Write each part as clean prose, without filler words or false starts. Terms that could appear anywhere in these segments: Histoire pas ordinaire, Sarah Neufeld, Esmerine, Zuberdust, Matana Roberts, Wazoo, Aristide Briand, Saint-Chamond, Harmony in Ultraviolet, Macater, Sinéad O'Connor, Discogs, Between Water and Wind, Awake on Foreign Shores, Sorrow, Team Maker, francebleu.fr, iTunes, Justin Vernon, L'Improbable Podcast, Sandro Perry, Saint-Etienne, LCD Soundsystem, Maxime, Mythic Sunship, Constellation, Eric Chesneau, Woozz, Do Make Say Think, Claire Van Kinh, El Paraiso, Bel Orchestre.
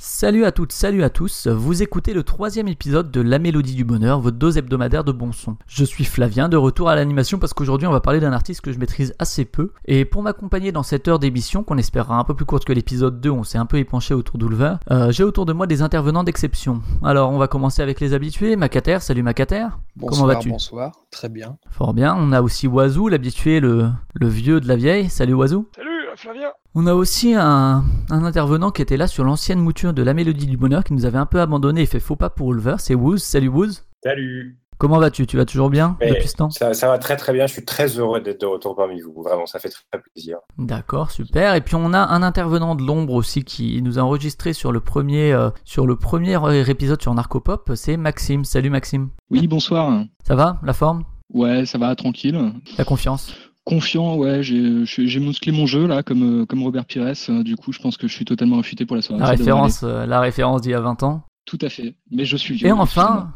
Salut à toutes, salut à tous, vous écoutez le 3e épisode de La Mélodie du Bonheur, votre dose hebdomadaire de bon son. Je suis Flavien, de retour à l'animation parce qu'aujourd'hui on va parler d'un artiste que je maîtrise assez peu, et pour m'accompagner dans cette heure d'émission, qu'on espérera un peu plus courte que l'épisode 2, on s'est un peu épanché autour d'Oulver, j'ai autour de moi des intervenants d'exception. Alors on va commencer avec les habitués, Macater, salut Macater, comment vas-tu ? Bonsoir, très bien. Fort bien, on a aussi Wazoo, l'habitué, le vieux de la vieille, salut Wazoo. Salut Flavien. On a aussi un intervenant qui était là sur l'ancienne mouture de La Mélodie du Bonheur qui nous avait un peu abandonné et fait faux pas pour Wolver, c'est Woozz. Salut Woozz. Salut. Comment vas-tu ? Tu vas toujours bien depuis ce temps ? Ça va très très bien, je suis très heureux d'être de retour parmi vous, vraiment ça fait très plaisir. D'accord, super. Et puis on a un intervenant de l'ombre aussi qui nous a enregistré sur le premier épisode sur Narcopop, c'est Maxime. Salut Maxime. Oui, bonsoir. Ça va, la forme ? Ouais, ça va, tranquille. T'as confiance ? Confiant, ouais, j'ai musclé mon jeu là, comme Robert Pires, du coup je pense que je suis totalement affûté pour la soirée. La référence d'il y a 20 ans. Tout à fait, mais je suis vieux. Et enfin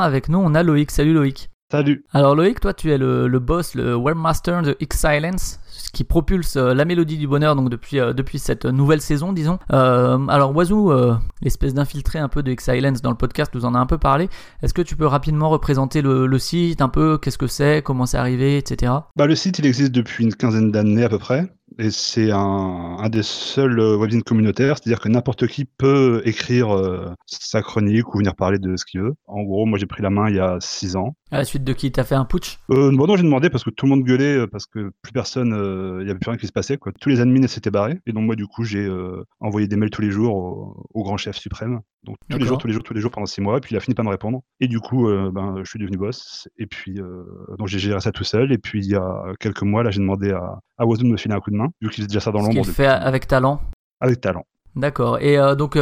avec nous on a Loïc, salut Loïc. Salut. Alors Loïc, toi tu es le boss, le webmaster de X-Silence, ce qui propulse La Mélodie du Bonheur donc depuis cette nouvelle saison, disons. Alors Wazoo, l'espèce d'infiltré un peu de X-Silence dans le podcast, nous en a un peu parlé. Est-ce que tu peux rapidement représenter le site un peu, qu'est-ce que c'est, comment c'est arrivé, etc. Bah, le site il existe depuis une quinzaine d'années à peu près. Et c'est un des seuls webzines communautaires, c'est-à-dire que n'importe qui peut écrire sa chronique ou venir parler de ce qu'il veut. En gros, moi j'ai pris la main il y a 6 ans. À la suite de qui ? T'as fait un putsch ? Bon non, j'ai demandé parce que tout le monde gueulait, parce que plus personne, il n'y avait plus rien qui se passait, quoi. Tous les admins s'étaient barrés, et donc moi du coup j'ai envoyé des mails tous les jours au grand chef suprême. Donc tous les jours pendant 6 mois, et puis il a fini par me répondre. Et du coup, je suis devenu boss, et puis donc j'ai géré ça tout seul, et puis il y a quelques mois, là j'ai demandé à Wazoo de me filer un coup de main, vu qu'il faisait déjà ça dans l'ombre. Tu le fais avec talent. Avec talent. D'accord, et donc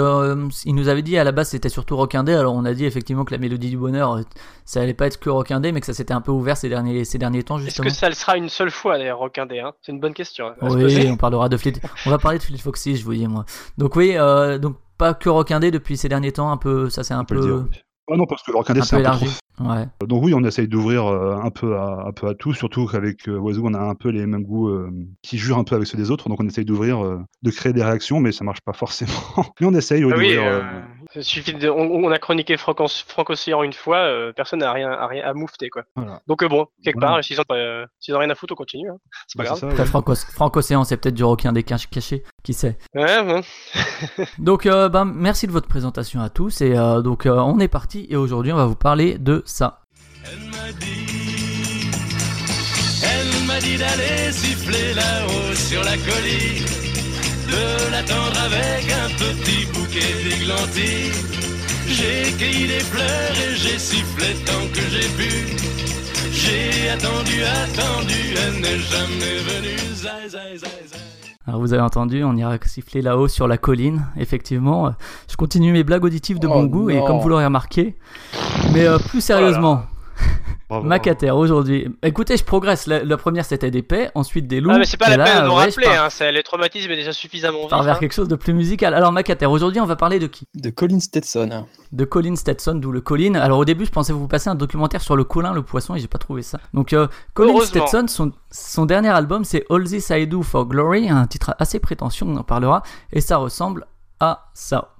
il nous avait dit à la base c'était surtout Rockindé, alors on a dit effectivement que La Mélodie du Bonheur ça allait pas être que Rockindé, mais que ça s'était un peu ouvert ces derniers temps justement. Est-ce que ça le sera une seule fois d'ailleurs Rockindé hein ? C'est une bonne question. Oui, on parlera de Fleet, on va parler de Fleet Foxy, je vous dis moi. Donc oui, donc pas que Rockindé depuis ces derniers temps, un peu, ça c'est un peu... Ah non, parce que Rockindé c'est un peu élargi. Ouais. Donc oui, on essaye d'ouvrir un peu à tout, surtout qu'avec Wazoo, on a un peu les mêmes goûts qui jurent un peu avec ceux des autres, donc on essaye d'ouvrir, de créer des réactions, mais ça marche pas forcément. Mais on essaye d'ouvrir... On a chroniqué Franco-Océan une fois, personne n'a rien à moufter, quoi. Voilà. Donc bon, quelque part, s'ils ont rien à foutre, on continue, hein. C'est pas grave. Ça, ouais. Franco-Océan, c'est peut-être du requin des caches cachées, qui sait. Ouais, bon. Donc merci de votre présentation à tous, et donc on est parti, et aujourd'hui on va vous parler de ça. Elle m'a dit d'aller siffler là-haut sur la colline, de l'attendre avec un petit bouquet d'églantines. J'ai cueilli des fleurs et j'ai sifflé tant que j'ai pu. J'ai attendu, elle n'est jamais venue. Zai, zai, zai, zai. Alors vous avez entendu, on ira siffler là-haut sur la colline, effectivement. Je continue mes blagues auditives de bon goût, et comme vous l'aurez remarqué, mais plus sérieusement, voilà. Macater aujourd'hui. Écoutez, je progresse, la première c'était des paix, ensuite des loups. Ah mais c'est pas la peine de nous rappeler, les traumatismes est déjà suffisamment vif. Vers quelque chose de plus musical. Alors Macater, aujourd'hui on va parler de qui ? De Colin Stetson. De Colin Stetson, d'où le Colin. Alors au début je pensais vous passer un documentaire sur le Colin, le poisson, et j'ai pas trouvé ça. Donc Colin Stetson, Son dernier album, c'est All This I Do For Glory, un titre assez prétentieux, on en parlera, et ça ressemble à ça.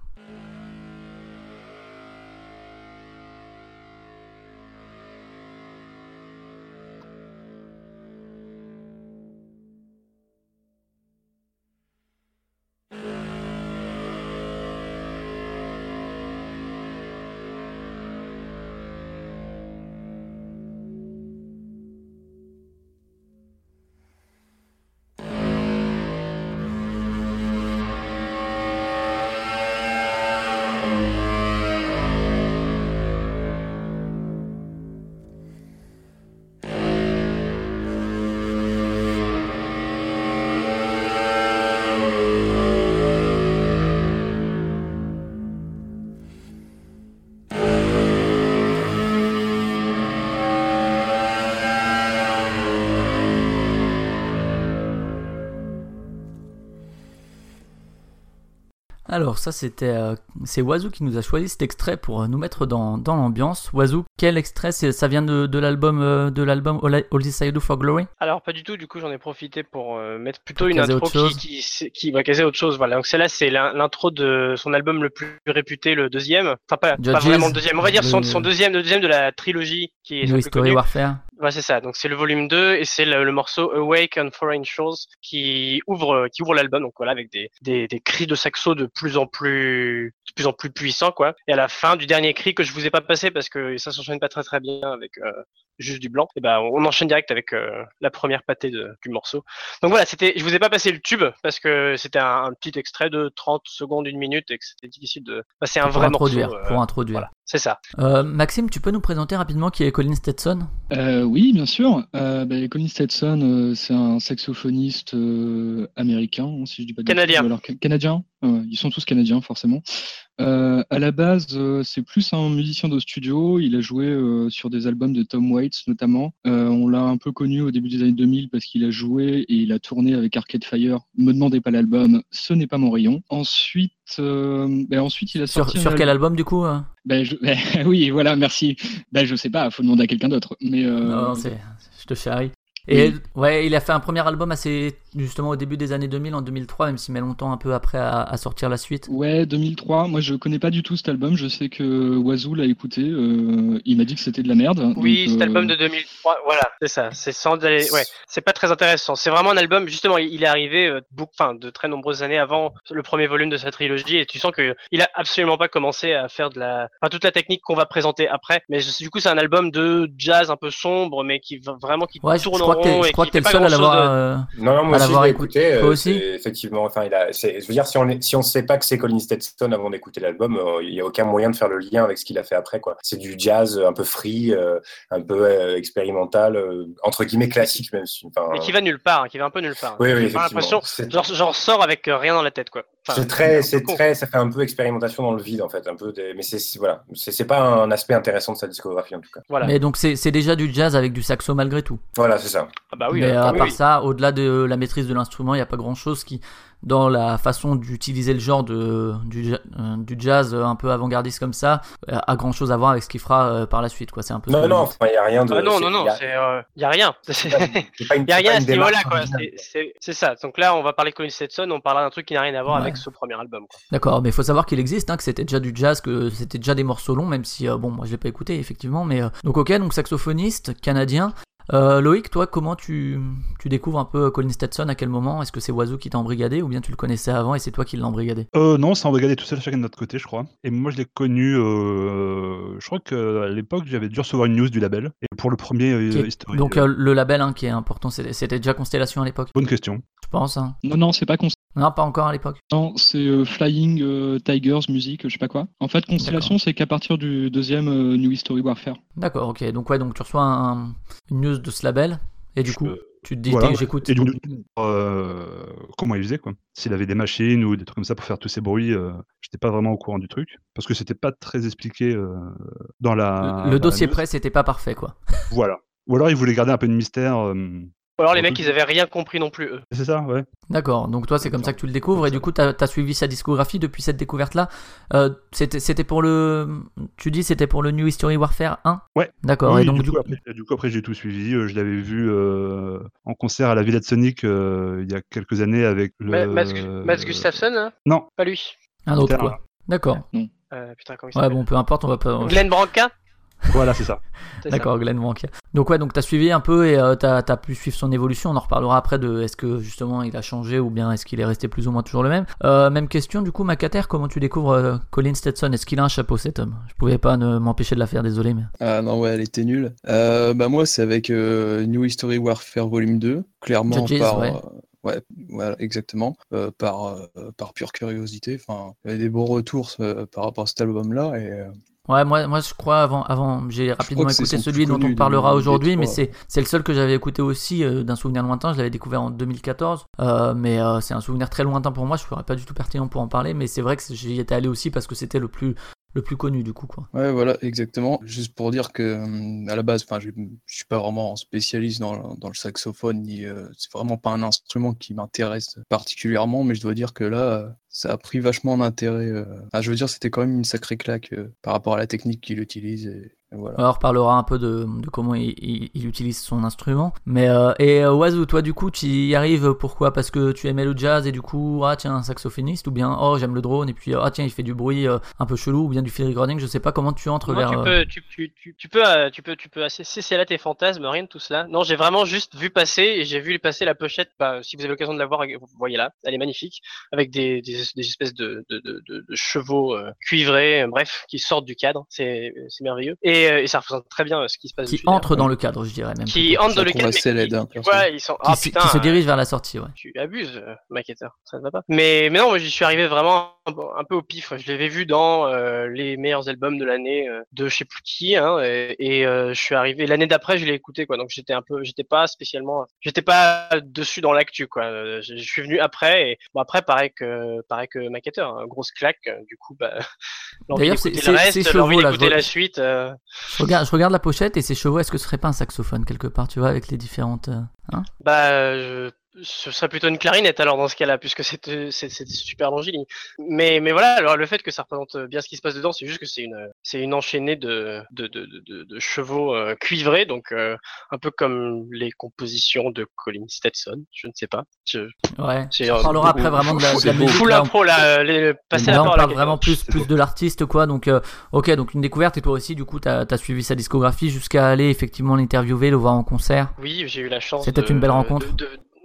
Alors ça c'est Wazoo qui nous a choisi cet extrait pour nous mettre dans l'ambiance. Wazoo, quel extrait ça vient de l'album All This I Do For Glory? Alors pas du tout, du coup j'en ai profité pour mettre plutôt une intro qui va caser autre chose. Voilà, donc celle-là c'est l'intro de son album le plus réputé, le deuxième, enfin pas vraiment le deuxième, on va dire son deuxième de la trilogie qui est New History Warfare. Ouais, c'est ça. Donc c'est le volume 2 et c'est le morceau Awake on Foreign Shores qui ouvre l'album. Donc voilà, avec des cris de saxo de plus en plus puissants, quoi. Et à la fin du dernier cri que je vous ai pas passé parce que ça s'enchaîne pas très très bien avec juste du blanc. Et ben on enchaîne direct avec la première pâtée du morceau. Donc voilà, je vous ai pas passé le tube parce que c'était un petit extrait de 30 secondes, 1 minute et que c'était difficile de passer un vrai morceau pour introduire. Voilà. C'est ça. Maxime, tu peux nous présenter rapidement qui est Colin Stetson ? Oui, bien sûr. Colin Stetson, c'est un saxophoniste américain, si je dis pas de bêtises. Canadien. Ils sont tous canadiens, forcément. À la base, c'est plus un musicien de studio. Il a joué sur des albums de Tom Waits, notamment. On l'a un peu connu au début des années 2000 parce qu'il a joué et il a tourné avec Arcade Fire. Ne me demandez pas l'album, ce n'est pas mon rayon. Ensuite, il a sorti... Sur quel album, du coup ? Oui, voilà, merci. Je sais pas, faut demander à quelqu'un d'autre. Mais Non, je te charrie. Et ouais, il a fait un premier album assez justement au début des années 2000, en 2003, même s'il met longtemps un peu après à sortir la suite. Ouais, 2003. Moi, je connais pas du tout cet album. Je sais que Wazoo l'a écouté. Il m'a dit que c'était de la merde. Oui, cet album de 2003. Voilà, c'est ça. C'est sans aller. Ouais, c'est pas très intéressant. C'est vraiment un album. Justement, il est arrivé de très nombreuses années avant le premier volume de sa trilogie, et tu sens que il a absolument pas commencé à faire toute la technique qu'on va présenter après. Mais du coup, c'est un album de jazz un peu sombre, mais qui tourne en. Je crois que t'es le seul à l'avoir écouté. Toi aussi effectivement, je veux dire, si on sait pas que c'est Colin Stetson avant d'écouter l'album, il y a aucun moyen de faire le lien avec ce qu'il a fait après, quoi. C'est du jazz un peu free, un peu expérimental, entre guillemets classique même. Mais qui va nulle part, qui va un peu nulle part. Oui, j'ai l'impression, j'en ressors avec rien dans la tête, quoi. Enfin, c'est très, ça fait un peu expérimentation dans le vide en fait, un peu. Mais c'est pas un aspect intéressant de sa discographie en tout cas. Voilà. Mais donc c'est déjà du jazz avec du saxo malgré tout. Voilà, c'est ça. Ah bah oui. Mais à part ça, au-delà de la maîtrise de l'instrument, il y a pas grand-chose qui, dans la façon d'utiliser le genre du jazz un peu avant-gardiste comme ça, a grand chose à voir avec ce qu'il fera par la suite, quoi. C'est un peu il y a rien de il y a rien. Il y a rien à ce niveau-là, quoi. C'est ça. Donc là, on va parler de Colin Stetson, on parlera d'un truc qui n'a rien à voir avec ce premier album, quoi. D'accord, mais il faut savoir qu'il existe, que c'était déjà du jazz, que c'était déjà des morceaux longs, même si moi je l'ai pas écouté effectivement, mais donc saxophoniste canadien. Loïc, toi, comment tu découvres un peu Colin Stetson? À quel moment? Est-ce que c'est Wazoo qui t'a embrigadé ou bien tu le connaissais avant et c'est toi qui l'as embrigadé? Non, c'est embrigadé tout seul, chacun de notre côté, je crois. Et moi, je l'ai connu. Je crois qu'à l'époque, j'avais dû recevoir une news du label. Et pour le premier historique. Donc le label qui est important, c'était déjà Constellation à l'époque. Bonne question. Je pense. Non, c'est pas Constellation. Non, pas encore à l'époque. Non, c'est Flying Tigers Music, je sais pas quoi. En fait, Constellation, d'accord, c'est qu'à partir du deuxième New History Warfare. D'accord, ok. Donc ouais, tu reçois une news de ce label et du coup, tu te dis j'écoute. Et du coup, comment il faisait, quoi. S'il avait des machines ou des trucs comme ça pour faire tous ces bruits, j'étais pas vraiment au courant du truc parce que c'était pas très expliqué dans la. Le dossier presse était pas parfait, quoi. Voilà. Ou alors il voulait garder un peu de mystère. Ou alors les mecs, ils avaient rien compris non plus, eux. C'est ça, ouais. D'accord, donc toi, c'est comme ça que tu le découvres, et du coup, t'as suivi sa discographie depuis cette découverte-là. C'était pour le... Tu dis c'était pour le New History Warfare 1 ? Ouais. D'accord, oui, et donc du coup, après, j'ai tout suivi. Je l'avais vu en concert à la Villa de Sonic il y a quelques années avec le... Mats Gustafsson, hein ? Non. Pas lui. Un autre, quoi. D'accord. Non. Putain, comment il s'appelle ? Ouais, bon, peu importe, on va pas... Glenn Branca ? Voilà, c'est ça. D'accord, Glenn Branca. Donc ouais, donc t'as suivi un peu et t'as pu suivre son évolution. On en reparlera après de est-ce que justement il a changé ou bien est-ce qu'il est resté plus ou moins toujours le même. Même question du coup, Macater, comment tu découvres Colin Stetson? Est-ce qu'il a un chapeau, cet homme? Je pouvais pas m'empêcher de la faire, désolé. Mais... Ah non, ouais, elle était nulle. Moi, c'est avec New History Warfare Volume 2, clairement Judges, par... Ouais, voilà, exactement, par pure curiosité. Enfin, il y avait des bons retours par rapport à cet album-là et... Ouais, moi je crois avant j'ai rapidement écouté celui dont on parlera aujourd'hui, mais c'est le seul que j'avais écouté aussi d'un souvenir lointain. Je l'avais découvert en 2014, mais c'est un souvenir très lointain pour moi. Je ne serais pas du tout pertinent pour en parler, mais c'est vrai que j'y étais allé aussi parce que c'était le plus le plus connu du coup quoi. Ouais voilà exactement, juste pour dire que à la base je suis pas vraiment spécialiste dans le saxophone ni, c'est vraiment pas un instrument qui m'intéresse particulièrement, mais je dois dire que là ça a pris vachement d'intérêt. Je veux dire, c'était quand même une sacrée claque par rapport à la technique qu'il utilise. Et voilà. Alors, on parlera un peu de comment il utilise son instrument. Mais Wazoo, toi, du coup, tu y arrives pourquoi ? Parce que tu aimais le jazz et du coup, ah tiens, un saxophoniste, ou bien oh j'aime le drone et puis ah tiens, il fait du bruit un peu chelou, ou bien du field recording. Je sais pas comment tu entres vers. Tu peux cesser là tes fantasmes, rien de tout cela. Non, j'ai vraiment juste vu passer la pochette. Si vous avez l'occasion de la voir, vous voyez là, elle est magnifique, avec des espèces de chevaux cuivrés, bref, qui sortent du cadre, c'est merveilleux. Et ça représente très bien ce qui se passe. Qui entre dans le cadre, je dirais même. Qui entre dans le cadre, qui se dirige vers la sortie, ouais. Tu abuses, Macater, ça ne va pas. Mais non, moi j'y suis arrivé vraiment un peu au pif. Je l'avais vu dans les meilleurs albums de l'année de je sais plus qui, hein, et je suis arrivé l'année d'après, je l'ai écouté quoi. Donc j'étais pas dessus dans l'actu quoi. Je suis venu après et bon après pareil que Macater, hein, grosse claque. Du coup, d'ailleurs c'est chevaux là. La suite. Je regarde la pochette et ces chevaux. Est-ce que ce serait pas un saxophone quelque part, tu vois, avec les différentes. Ce serait plutôt une clarinette alors dans ce cas-là, puisque c'est super longiligne. Mais voilà, alors le fait que ça représente bien ce qui se passe dedans, c'est juste que c'est une enchaînée de chevaux cuivrés, donc un peu comme les compositions de Colin Stetson, je ne sais pas. Ouais. On parlera après vraiment de la musique. Full impro là, passer la parole. On parle vraiment plus de l'artiste quoi. Donc ok, donc une découverte et toi aussi du coup t'as suivi sa discographie jusqu'à aller effectivement l'interviewer, le voir en concert. Oui, j'ai eu la chance. C'était une belle rencontre.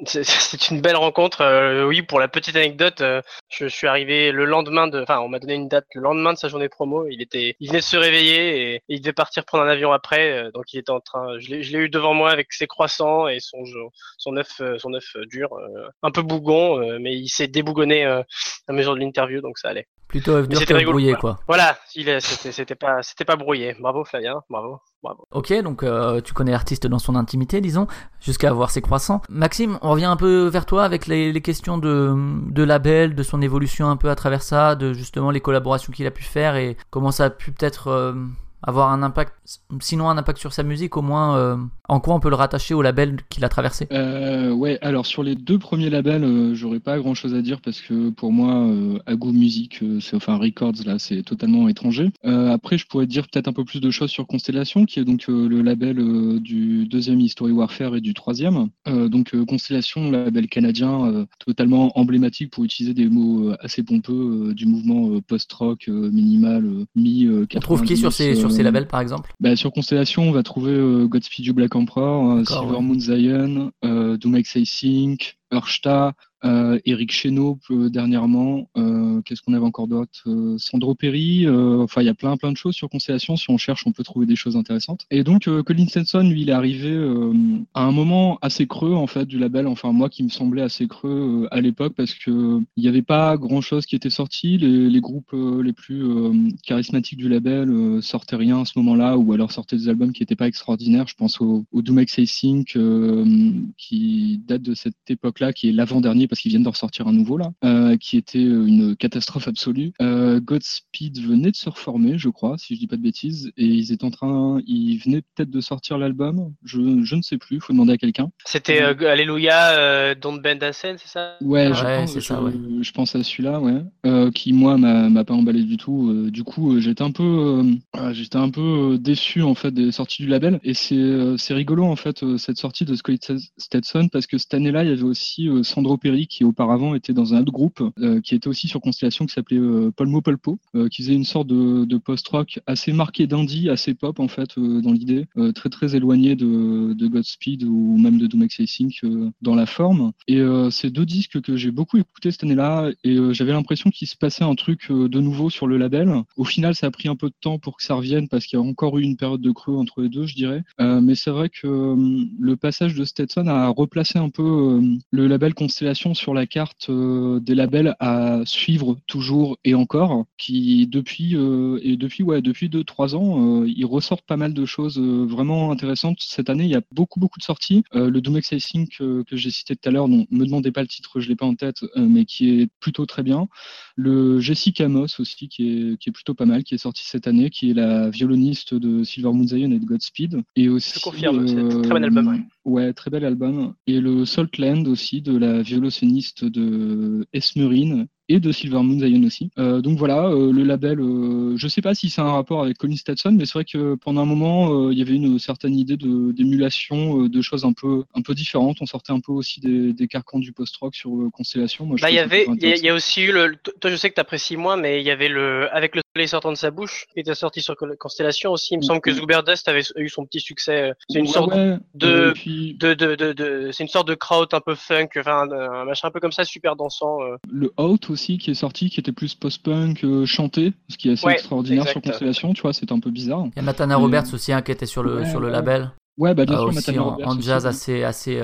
C'est une belle rencontre. Oui, pour la petite anecdote, je suis arrivé le lendemain on m'a donné une date le lendemain de sa journée promo. Il venait de se réveiller et il devait partir prendre un avion après. Donc il était en train. Je l'ai eu devant moi avec ses croissants et son œuf dur, un peu bougon, mais il s'est débougonné à mesure de l'interview, donc ça allait. Plutôt œuf dur que brouillé quoi. Voilà, c'était pas brouillé. Bravo Flavien, bravo. Ok, donc tu connais l'artiste dans son intimité, disons, jusqu'à avoir ses croissants. Maxime, on revient un peu vers toi avec les questions de label, de son évolution un peu à travers ça, de justement les collaborations qu'il a pu faire et comment ça a pu peut-être avoir un impact, sinon un impact sur sa musique, au moins en quoi on peut le rattacher au label qu'il a traversé. Ouais, alors sur les deux premiers labels, j'aurais pas grand chose à dire parce que pour moi, Ago Music, Records, là, c'est totalement étranger. Après, je pourrais dire peut-être un peu plus de choses sur Constellation, qui est donc le label du deuxième History Warfare et du troisième. Donc Constellation, label canadien, totalement emblématique pour utiliser des mots assez pompeux du mouvement post-rock, minimal, mi-90. On trouve qui sur ces labels par exemple ? Sur Constellation, on va trouver Godspeed You Black Emperor, Silver Mt. Zion, Do Make Say Think, Urshta, Eric Chesneau dernièrement, qu'est-ce qu'on avait encore d'autre, Sandro Perry, il y a plein de choses sur Constellation. Si on cherche, on peut trouver des choses intéressantes. Et donc Colin Stetson, lui, il est arrivé à un moment assez creux en fait du label, moi qui me semblait assez creux à l'époque, parce que il y avait pas grand-chose qui était sorti, les groupes les plus charismatiques du label sortaient rien à ce moment-là, ou alors sortaient des albums qui étaient pas extraordinaires. Je pense au Do Make Say Think qui date de cette époque-là, qui est l'avant-dernier parce qu'ils viennent d'en ressortir un nouveau là, qui était une catastrophe absolue. Godspeed venait de se reformer, je crois, si je dis pas de bêtises, et ils venaient peut-être de sortir l'album, je ne sais plus, faut demander à quelqu'un. C'était Alléluia, Don't Bend a Sen, c'est ça ? Je pense à celui-là, ouais, qui moi m'a pas emballé du tout. Du coup, j'étais un peu déçu en fait des sorties du label, et c'est rigolo en fait cette sortie de Scott Stetson, parce que cette année-là, il y avait aussi Sandro Perry, qui auparavant était dans un autre groupe qui était aussi sur Constellation, qui s'appelait Polmo Polpo, qui faisait une sorte de post-rock assez marqué d'indie, assez pop en fait dans l'idée, très très éloigné de Godspeed ou même de Do Make Say Think dans la forme. Et ces deux disques que j'ai beaucoup écoutés cette année-là, et j'avais l'impression qu'il se passait un truc de nouveau sur le label. Au final, ça a pris un peu de temps pour que ça revienne, parce qu'il y a encore eu une période de creux entre les deux, je dirais. Mais c'est vrai que le passage de Stetson a replacé un peu le le label Constellation sur la carte des labels à suivre toujours et encore, qui depuis 2-3 ans, ils ressortent pas mal de choses vraiment intéressantes. Cette année, il y a beaucoup de sorties. Le Do Make Say Think que j'ai cité tout à l'heure, ne me demandez pas le titre, je l'ai pas en tête, mais qui est plutôt très bien. Le Jessie Camos aussi, qui est plutôt pas mal, qui est sorti cette année, qui est la violoniste de Silver Mt. Zion et de Godspeed. Et aussi, je confirme, c'est un très bon album. Ouais, très bel album. Et le Salt Land aussi, de la violoniste de Esmerine et de Silver Mt. Zion aussi. Donc voilà, le label, je sais pas si c'est un rapport avec Colin Stetson, mais c'est vrai que pendant un moment, il y avait une certaine idée d'émulation, de choses un peu différentes. On sortait un peu aussi des carcans du post-rock sur Constellation. Moi, il y a aussi eu toi, je sais que t'apprécies moins, mais il y avait avec le soleil sortant de sa bouche, qui était sorti sur Constellation aussi. Il me semble que Zuberdust avait eu son petit succès. C'est une sorte c'est une sorte de kraut un peu funk, enfin, un machin un peu comme ça, super dansant. Le Out aussi, qui est sorti, qui était plus post-punk chanté, ce qui est assez extraordinaire exact. Sur Constellation, tu vois, c'est un peu bizarre. Il y a Matana Roberts aussi, hein, qui était sur le label. Ouais, bah bien sûr, aussi Matana Roberts. En jazz aussi. assez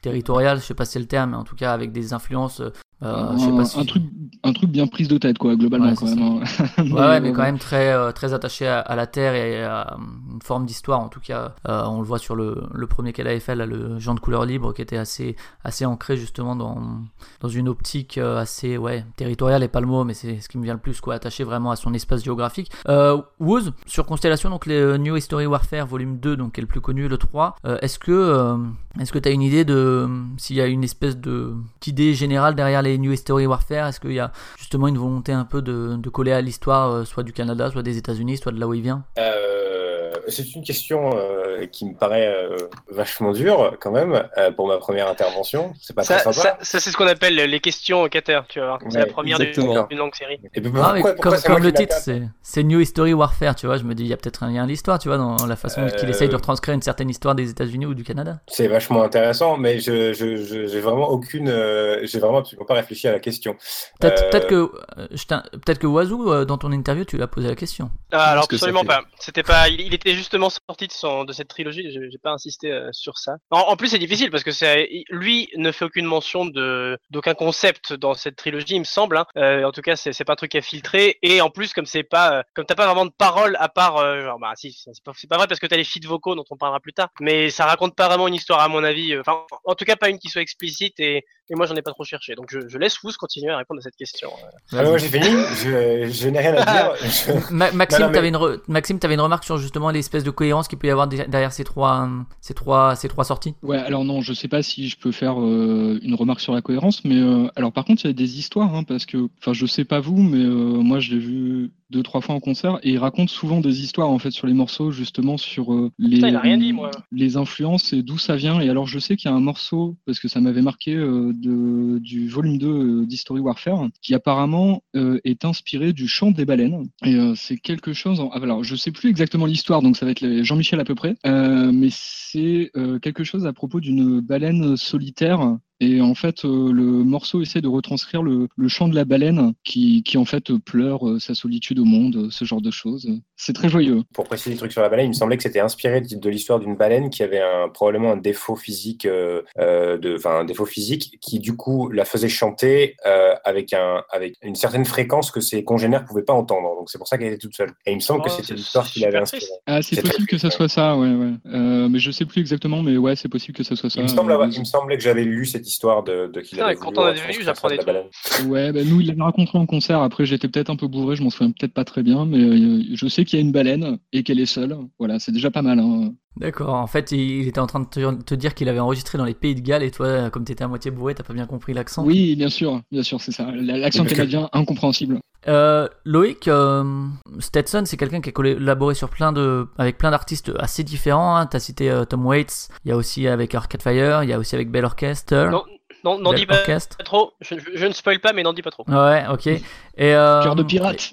territorial, je sais pas si c'est le terme, mais en tout cas avec des influences. Un truc bien prise de tête, quoi, globalement, ouais, quand même. Mais quand même très attaché à la terre et à une forme d'histoire, en tout cas. On le voit sur le premier qu'elle avait fait, là, le genre de couleur libre, qui était assez ancré, justement, dans une optique assez, territoriale, et pas le mot, mais c'est ce qui me vient le plus, quoi, attaché vraiment à son espace géographique. Woozz, sur Constellation, donc, les New History Warfare, volume 2, donc, qui est le plus connu, le 3. Est-ce que t'as une idée de, s'il y a une espèce d'idée générale derrière les New History Warfare, est-ce qu'il y a justement une volonté un peu de coller à l'histoire soit du Canada, soit des États-Unis, soit de là où il vient? C'est une question qui me paraît vachement dure quand même pour ma première intervention. C'est pas très sympa. Ça, c'est ce qu'on appelle les questions Macater, tu vois. C'est la première d'une longue série. Et comme le titre, c'est New History Warfare, tu vois. Je me dis, il y a peut-être un lien à l'histoire, tu vois, dans la façon qu'il essaye de retranscrire une certaine histoire des États-Unis ou du Canada. C'est vachement intéressant, mais j'ai vraiment absolument pas réfléchi à la question. Peut-être que Wazoo, dans ton interview, tu lui as posé la question. Ah, alors absolument pas. C'était pas. Il était justement sorti de cette trilogie, j'ai pas insisté sur ça. En plus, c'est difficile parce que lui ne fait aucune mention d'aucun concept dans cette trilogie, il me semble. Hein. En tout cas, c'est pas un truc à filtrer. Et en plus, comme t'as pas vraiment de paroles à part, si, c'est pas vrai parce que t'as les feats vocaux dont on parlera plus tard. Mais ça raconte pas vraiment une histoire à mon avis. Enfin, en tout cas, pas une qui soit explicite. Et moi, j'en ai pas trop cherché. Donc, je laisse Woozz continuer à répondre à cette question. Alors, j'ai fini. Je n'ai rien à dire. Maxime, t'avais une remarque sur justement l'espèce de cohérence qu'il peut y avoir derrière ces trois sorties. Ouais, alors non, je sais pas si je peux faire une remarque sur la cohérence, mais alors par contre il y a des histoires, hein, parce que, enfin je sais pas vous, mais moi je l'ai vu 2-3 fois en concert et ils racontent souvent des histoires en fait sur les morceaux, justement sur les influences et d'où ça vient. Et alors je sais qu'il y a un morceau, parce que ça m'avait marqué, du volume 2 d'History Warfare, qui apparemment est inspiré du chant des baleines, et c'est quelque chose alors je sais plus exactement l'histoire, donc ça va être Jean-Michel à peu près, mais c'est quelque chose à propos d'une baleine solitaire. Et en fait, le morceau essaie de retranscrire le chant de la baleine qui en fait pleure sa solitude au monde, ce genre de choses. C'est très joyeux. Pour préciser des trucs sur la baleine, il me semblait que c'était inspiré de l'histoire d'une baleine qui avait probablement un défaut physique, qui du coup la faisait chanter avec une certaine fréquence que ses congénères pouvaient pas entendre. Donc c'est pour ça qu'elle était toute seule. Et il me semble que c'était l'histoire qu'il avait inspirée. Ah, c'est possible que ça soit ça, ouais. Mais je sais plus exactement, mais ouais, c'est possible que ça soit ça. Il me semblait que j'avais lu cette histoire de qu'il avait voulu. Quand on a vu, j'apprenais tout. Ouais, bah nous, il l'avait raconté en concert. Après, j'étais peut-être un peu bourré, je m'en souviens peut-être pas très bien, mais je sais qu'il y a une baleine et qu'elle est seule. Voilà, c'est déjà pas mal. Hein. D'accord, en fait, il était en train de te dire qu'il avait enregistré dans les Pays de Galles, et toi, comme t'étais à moitié bourré, t'as pas bien compris l'accent. Oui, bien sûr, c'est ça. L'accent canadien, incompréhensible. Loïc, Stetson, c'est quelqu'un qui a collaboré avec plein d'artistes assez différents. Hein. T'as cité Tom Waits, il y a aussi avec Arcade Fire, il y a aussi avec Bel Orchestre. Non, dis pas trop. Je ne spoil pas, mais n'en dis pas trop. Ouais, ok. Et cœur de pirate.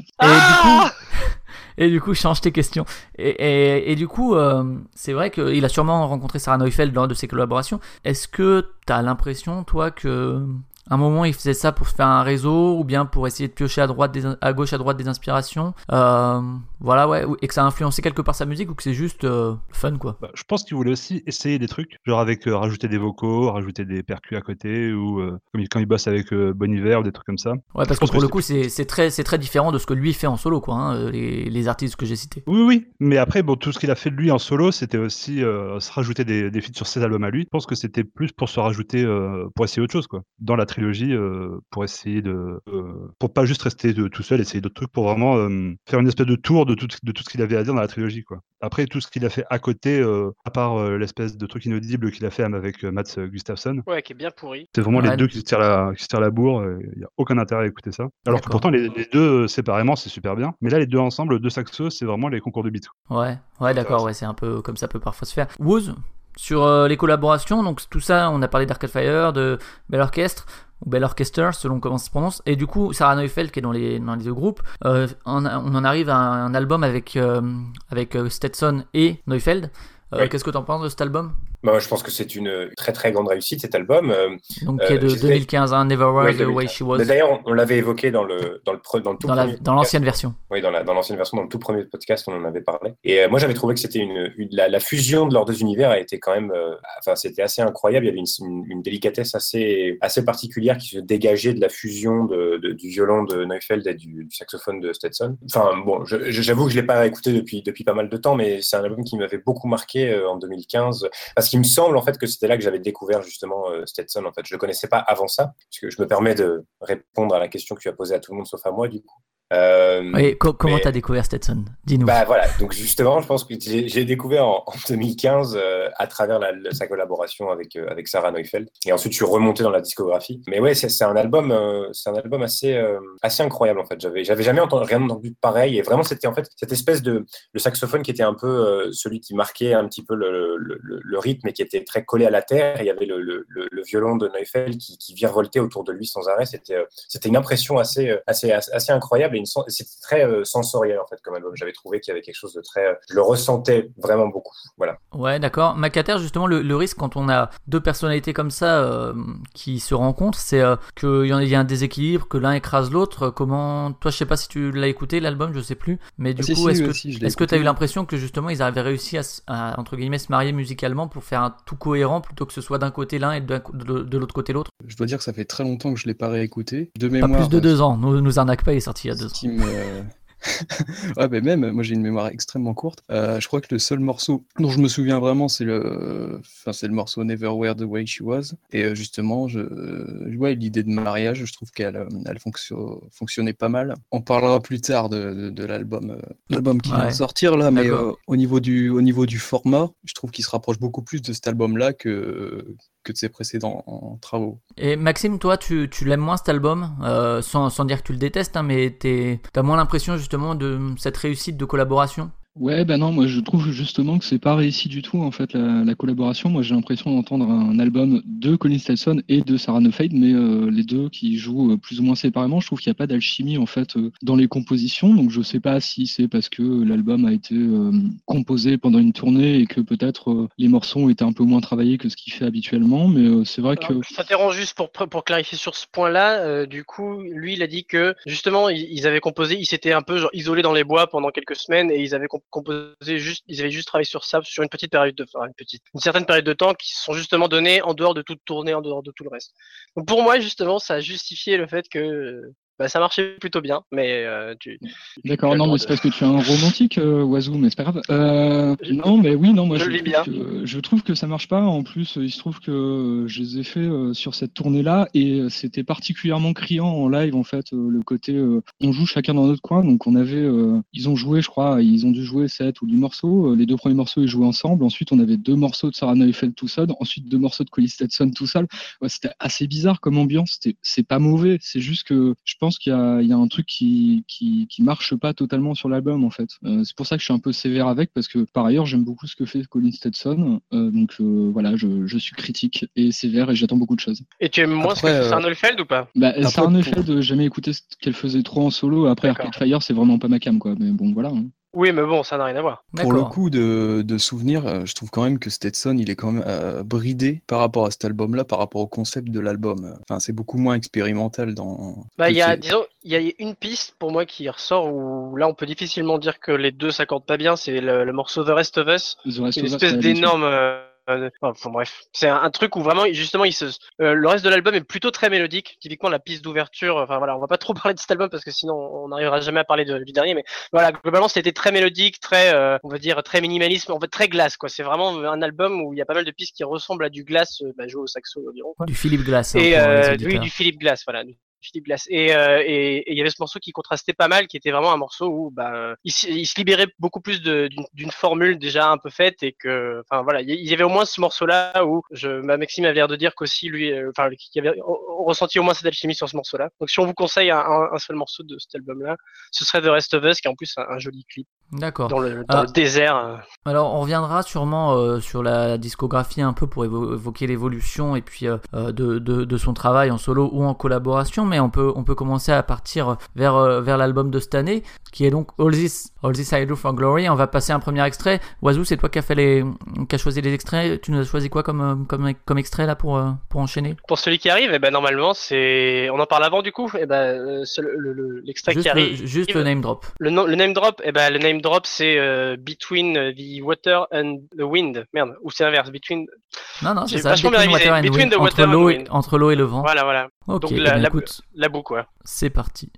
Et du coup, change tes questions. Et du coup, c'est vrai qu'il a sûrement rencontré Sarah Neufeld lors de ses collaborations. Est-ce que t'as l'impression, toi, que un moment, il faisait ça pour se faire un réseau ou bien pour essayer de piocher à gauche à droite des inspirations. Voilà, ouais, et que ça a influencé quelque part sa musique ou que c'est juste fun, quoi. Bah, je pense qu'il voulait aussi essayer des trucs, genre avec rajouter des vocaux, rajouter des percus à côté ou quand il bosse avec Bon Iver ou des trucs comme ça. Ouais, parce que pour le coup, c'est très différent de ce que lui fait en solo, quoi, hein, les artistes que j'ai cités. Oui, mais après, bon, tout ce qu'il a fait de lui en solo, c'était aussi se rajouter des feats sur ses albums à lui. Je pense que c'était plus pour se rajouter, pour essayer autre chose, quoi. Dans la trilogie, pour essayer de. Pour pas juste rester tout seul, essayer d'autres trucs, pour vraiment faire une espèce de tour de tout ce qu'il avait à dire dans la trilogie, quoi. Après, tout ce qu'il a fait à côté, à part l'espèce de truc inaudible qu'il a fait avec Mats Gustafsson. Ouais, qui est bien pourri. C'est vraiment les deux qui se tirent la bourre. Il n'y a aucun intérêt à écouter ça. Alors que pourtant, les deux séparément, c'est super bien. Mais là, les deux ensemble, deux saxos, c'est vraiment les concours de beat. Ouais, d'accord, ouais, c'est un peu comme ça peut parfois se faire. Woozz, sur les collaborations, donc tout ça, on a parlé d'Arcade Fire, de Bel Orchestre, ou Bel Orchestre, selon comment ça se prononce. Et du coup, Sarah Neufeld, qui est dans les deux groupes, on en arrive à un album avec Stetson et Neufeld. Oui. Qu'est-ce que t'en penses de cet album ? Bah, je pense que c'est une très très grande réussite, cet album. Donc qui est de 2015, hein, Never Were the Way She Was. Mais d'ailleurs, on l'avait évoqué dans l'ancienne version. Oui, dans l'ancienne version, dans le tout premier podcast, on en avait parlé. Et moi, j'avais trouvé que c'était la fusion de leurs deux univers a été quand même, c'était assez incroyable. Il y avait une délicatesse assez particulière qui se dégageait de la fusion du violon de Neufeld et du saxophone de Stetson. Enfin bon, j'avoue que je l'ai pas écouté depuis pas mal de temps, mais c'est un album qui m'avait beaucoup marqué en 2015. Parce qu'il me semble en fait que c'était là que j'avais découvert justement Stetson. En fait, je le connaissais pas avant ça, puisque je me permets de répondre à la question que tu as posée à tout le monde sauf à moi du coup. Oui, comment t'as découvert Stetson ? Dis-nous. Bah voilà, donc justement, je pense que j'ai découvert en 2015 à travers sa collaboration avec Sarah Neufeld. Et ensuite, je suis remonté dans la discographie. Mais ouais, c'est un album assez incroyable en fait. J'avais jamais rien entendu de pareil. Et vraiment, c'était en fait cette espèce de le saxophone qui était un peu celui qui marquait un petit peu le rythme et qui était très collé à la terre. Et il y avait le violon de Neufeld qui virevoltait autour de lui sans arrêt. C'était une impression assez incroyable. C'était très sensoriel en fait comme album. J'avais trouvé qu'il y avait quelque chose de très je le ressentais vraiment beaucoup, voilà. Ouais, d'accord. Macater, justement, le risque quand on a deux personnalités comme ça qui se rencontrent, c'est qu'il y a un déséquilibre, que l'un écrase l'autre. Comment toi, je sais pas si tu l'as écouté l'album, je sais plus, mais est-ce que t'as eu l'impression que justement ils avaient réussi à entre guillemets se marier musicalement pour faire un tout cohérent plutôt que ce soit d'un côté l'un et de l'autre côté l'autre? Je dois dire que ça fait très longtemps que je l'ai pas réécouté de mémoire, pas plus de 2 ans. Nous arnaque pas, il est sorti il y a 2 ans. Ouais, mais même moi j'ai une mémoire extrêmement courte. Je crois que le seul morceau dont je me souviens vraiment c'est le morceau Never Were the Way She Was. Et justement, l'idée de mariage, je trouve qu'elle fonctionnait pas mal. On parlera plus tard de l'album qui vient de sortir là, mais au niveau du format, je trouve qu'il se rapproche beaucoup plus de cet album là que de ses précédents travaux. Et Maxime, toi, tu l'aimes moins cet album, sans dire que tu le détestes, hein, mais t'as moins l'impression justement de cette réussite de collaboration? Ouais, ben non, moi je trouve justement que c'est pas réussi du tout en fait la collaboration. Moi j'ai l'impression d'entendre un album de Colin Stetson et de Sarah Neufeld, mais les deux qui jouent plus ou moins séparément. Je trouve qu'il n'y a pas d'alchimie en fait dans les compositions, donc je sais pas si c'est parce que l'album a été composé pendant une tournée et que peut-être les morceaux ont été un peu moins travaillés que ce qu'il fait habituellement, mais c'est vrai que... Alors, je t'interromps juste pour clarifier sur ce point-là, du coup lui il a dit que justement ils avaient composé, ils s'étaient un peu genre isolés dans les bois pendant quelques semaines et ils avaient juste travaillé sur ça sur une certaine période de temps qui se sont justement donnés en dehors de toute tournée, en dehors de tout le reste. Donc pour moi justement ça a justifié le fait que ça marchait plutôt bien, mais D'accord, non, mais c'est parce que tu es un romantique, Wazoo, mais c'est pas grave. Non, mais oui, non, moi je trouve que ça marche pas. En plus, il se trouve que je les ai fait sur cette tournée-là, et c'était particulièrement criant en live, en fait, le côté on joue chacun dans notre coin. Donc on avait, ils ont joué, je crois, ils ont dû jouer 7 ou 8 morceaux. Les deux premiers morceaux ils jouaient ensemble. Ensuite, on avait 2 morceaux de Sarah Neufeld tout seul. Ensuite, 2 morceaux de Colin Stetson tout seul. Ouais, c'était assez bizarre comme ambiance. C'est pas mauvais. C'est juste que je pense qu'il y a un truc qui marche pas totalement sur l'album en fait. C'est pour ça que je suis un peu sévère avec, parce que par ailleurs j'aime beaucoup ce que fait Colin Stetson, donc voilà, je suis critique et sévère et j'attends beaucoup de choses. Et tu aimes moins ce que fait Sarah Neufeld ou pas ? Sarah Neufeld, j'ai jamais écouté ce qu'elle faisait trop en solo. Après Arcade Fire, c'est vraiment pas ma cam quoi, mais bon voilà. Oui, mais bon, ça n'a rien à voir. D'accord. Pour le coup de souvenir, je trouve quand même que Stetson, il est quand même bridé par rapport à cet album-là, par rapport au concept de l'album. Enfin, c'est beaucoup moins expérimental dans... Bah, il y a une piste, pour moi, qui ressort où, là, on peut difficilement dire que les deux s'accordent pas bien, c'est le morceau The Rest of Us, une espèce d'énorme... Enfin, bref, c'est un truc où vraiment justement le reste de l'album est plutôt très mélodique, typiquement la piste d'ouverture, enfin voilà, on va pas trop parler de cet album parce que sinon on n'arrivera jamais à parler du dernier, mais voilà, globalement c'était très mélodique, très on va dire très minimalisme, en fait très Glass quoi, c'est vraiment un album où il y a pas mal de pistes qui ressemblent à du Glass, joué au saxo environ quoi. Du Philip Glass hein, et oui, du Philip Glass, voilà. Et il y avait ce morceau qui contrastait pas mal, qui était vraiment un morceau où bah, il se libérait beaucoup plus d'une formule déjà un peu faite, et que enfin voilà, il y avait au moins ce morceau-là où Maxime avait l'air de dire qu'aussi lui, enfin qu'il avait ressenti au moins cette alchimie sur ce morceau-là. Donc si on vous conseille un seul morceau de cet album-là, ce serait The Rest of Us, qui est en plus un joli clip. D'accord. Dans le désert. Alors on reviendra sûrement sur la discographie un peu pour évoquer l'évolution et puis de son travail en solo ou en collaboration, mais on peut commencer à partir vers l'album de cette année qui est donc All This I Do For Glory. On va passer un premier extrait. Wazoo, c'est toi qui a choisi les extraits. Tu nous as choisi quoi comme extrait là pour enchaîner? Pour celui qui arrive, normalement c'est... On en parle avant du coup. C'est l'extrait juste qui arrive. Juste le name drop. Le name drop, le name drop c'est Between the Water and the Wind. Merde, ou c'est l'inverse, Between... Non, c'est ça. Entre l'eau et le vent. Voilà. Ok, donc la boue quoi. C'est parti.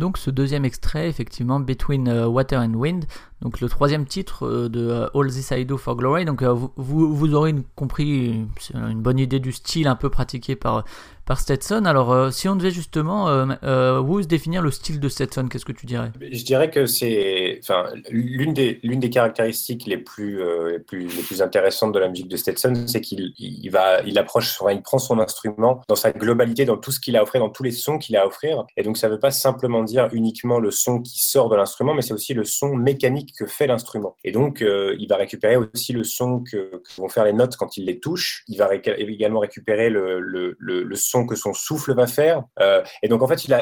donc ce deuxième extrait, effectivement, Between Water and Wind, donc le troisième titre de All This I Do For Glory. Donc vous aurez compris une bonne idée du style un peu pratiqué par Stetson. Alors si on devait justement Woozz définir le style de Stetson, qu'est-ce que tu dirais? Je dirais que c'est, enfin, l'une des caractéristiques les plus intéressantes de la musique de Stetson, c'est qu'il prend son instrument dans sa globalité, dans tout ce qu'il a à offrir, dans tous les sons qu'il a à offrir. Et donc ça ne veut pas simplement dire uniquement le son qui sort de l'instrument, mais c'est aussi le son mécanique que fait l'instrument. Et donc il va récupérer aussi le son que vont faire les notes quand il les touche. Il va également récupérer le son que son souffle va faire, et donc en fait il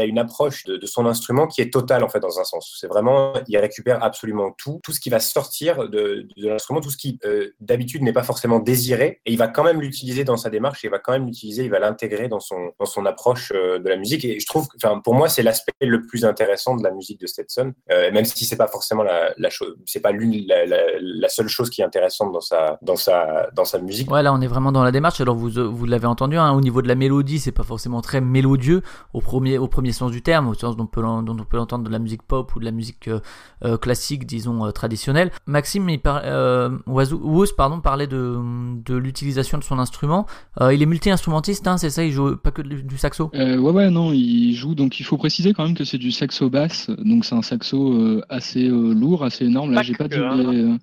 a une approche de son instrument qui est totale, en fait, dans un sens. C'est vraiment, il récupère absolument tout ce qui va sortir de l'instrument, tout ce qui d'habitude n'est pas forcément désiré, et il va quand même l'utiliser dans sa démarche, il va l'intégrer dans son approche de la musique. Et je trouve, enfin, pour moi, c'est l'aspect le plus intéressant de la musique de Stetson, même si c'est pas forcément la seule chose qui est intéressante dans sa musique. Ouais, là on est vraiment dans la démarche. Alors vous l'avez entendu, hein, au niveau de la mélodie, c'est pas forcément très mélodieux au premier sens du terme, au sens dont on peut l'entendre de la musique pop ou de la musique classique, disons traditionnelle. Maxime, Woozz parlait de l'utilisation de son instrument. Il est multi-instrumentiste, hein, c'est ça, il joue pas que du saxo. Il joue, donc il faut préciser quand même que c'est du saxo basse, donc c'est un saxo assez lourd, assez énorme. Là, j'ai pas dit,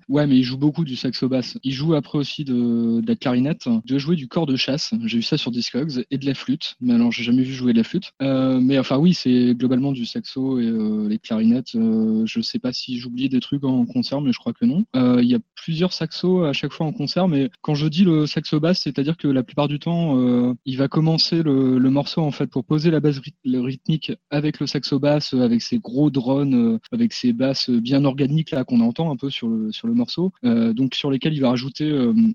ouais, mais il joue beaucoup du saxo basse. Il joue après aussi de la clarinette, de jouer du cor de chasse. J'ai vu ça sur Discogs, et de la flûte, mais alors j'ai jamais vu jouer de la flûte, mais enfin oui, c'est globalement du saxo et les clarinettes. Je sais pas si j'oublie des trucs en concert, mais je crois que non. Il y a plusieurs saxos à chaque fois en concert, mais quand je dis le saxo basse, c'est-à-dire que la plupart du temps il va commencer le morceau, en fait, pour poser la base rythmique avec le saxo basse, avec ses gros drones, avec ses basses bien organiques là qu'on entend un peu sur le morceau, donc sur lesquels il va rajouter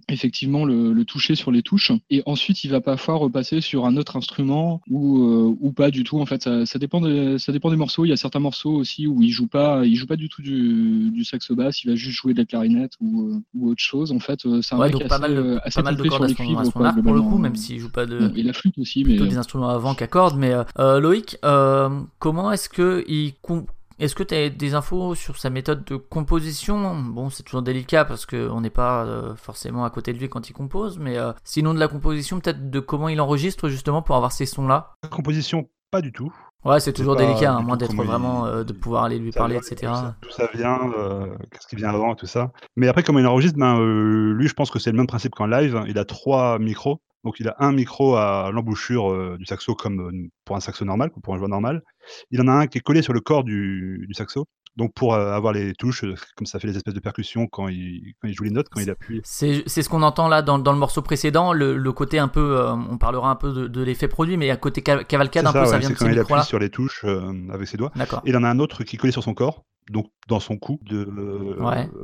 effectivement le toucher sur les touches, et ensuite il va parfois repasser sur un autre instrument ou pas du tout, en fait ça dépend des morceaux. Il y a certains morceaux aussi où il joue pas du tout du saxo basse, il va juste jouer de la clarinette ou autre chose, en fait. C'est un mec assez pas mal de cordes à son arc, pour le coup, même s'il joue pas de, et la flûte aussi, mais plutôt des instruments à vent qu'à cordes. Mais Loïc, comment est-ce que est-ce que tu as des infos sur sa méthode de composition? Bon, c'est toujours délicat parce qu'on n'est pas forcément à côté de lui quand il compose, mais sinon de la composition, peut-être de comment il enregistre justement pour avoir ces sons-là. La composition, pas du tout. Ouais, c'est toujours délicat, à moins d'être vraiment, de pouvoir aller lui parler, etc. D'où ça vient, qu'est-ce qui vient avant et tout ça. Mais après, comment il enregistre, lui, je pense que c'est le même principe qu'en live. Il a 3 micros. Donc il a un micro à l'embouchure du saxo, comme pour un saxo normal, pour un joueur normal. Il en a un qui est collé sur le corps du saxo, donc pour avoir les touches, comme ça fait les espèces de percussions quand il joue les notes, quand il appuie. C'est ce qu'on entend là dans le morceau précédent, le côté un peu, on parlera un peu de l'effet produit, mais à côté cavalcade, ça vient de ces micros-là. C'est quand il appuie sur les touches avec ses doigts. D'accord. Et il en a un autre qui est collé sur son corps, donc dans son cou,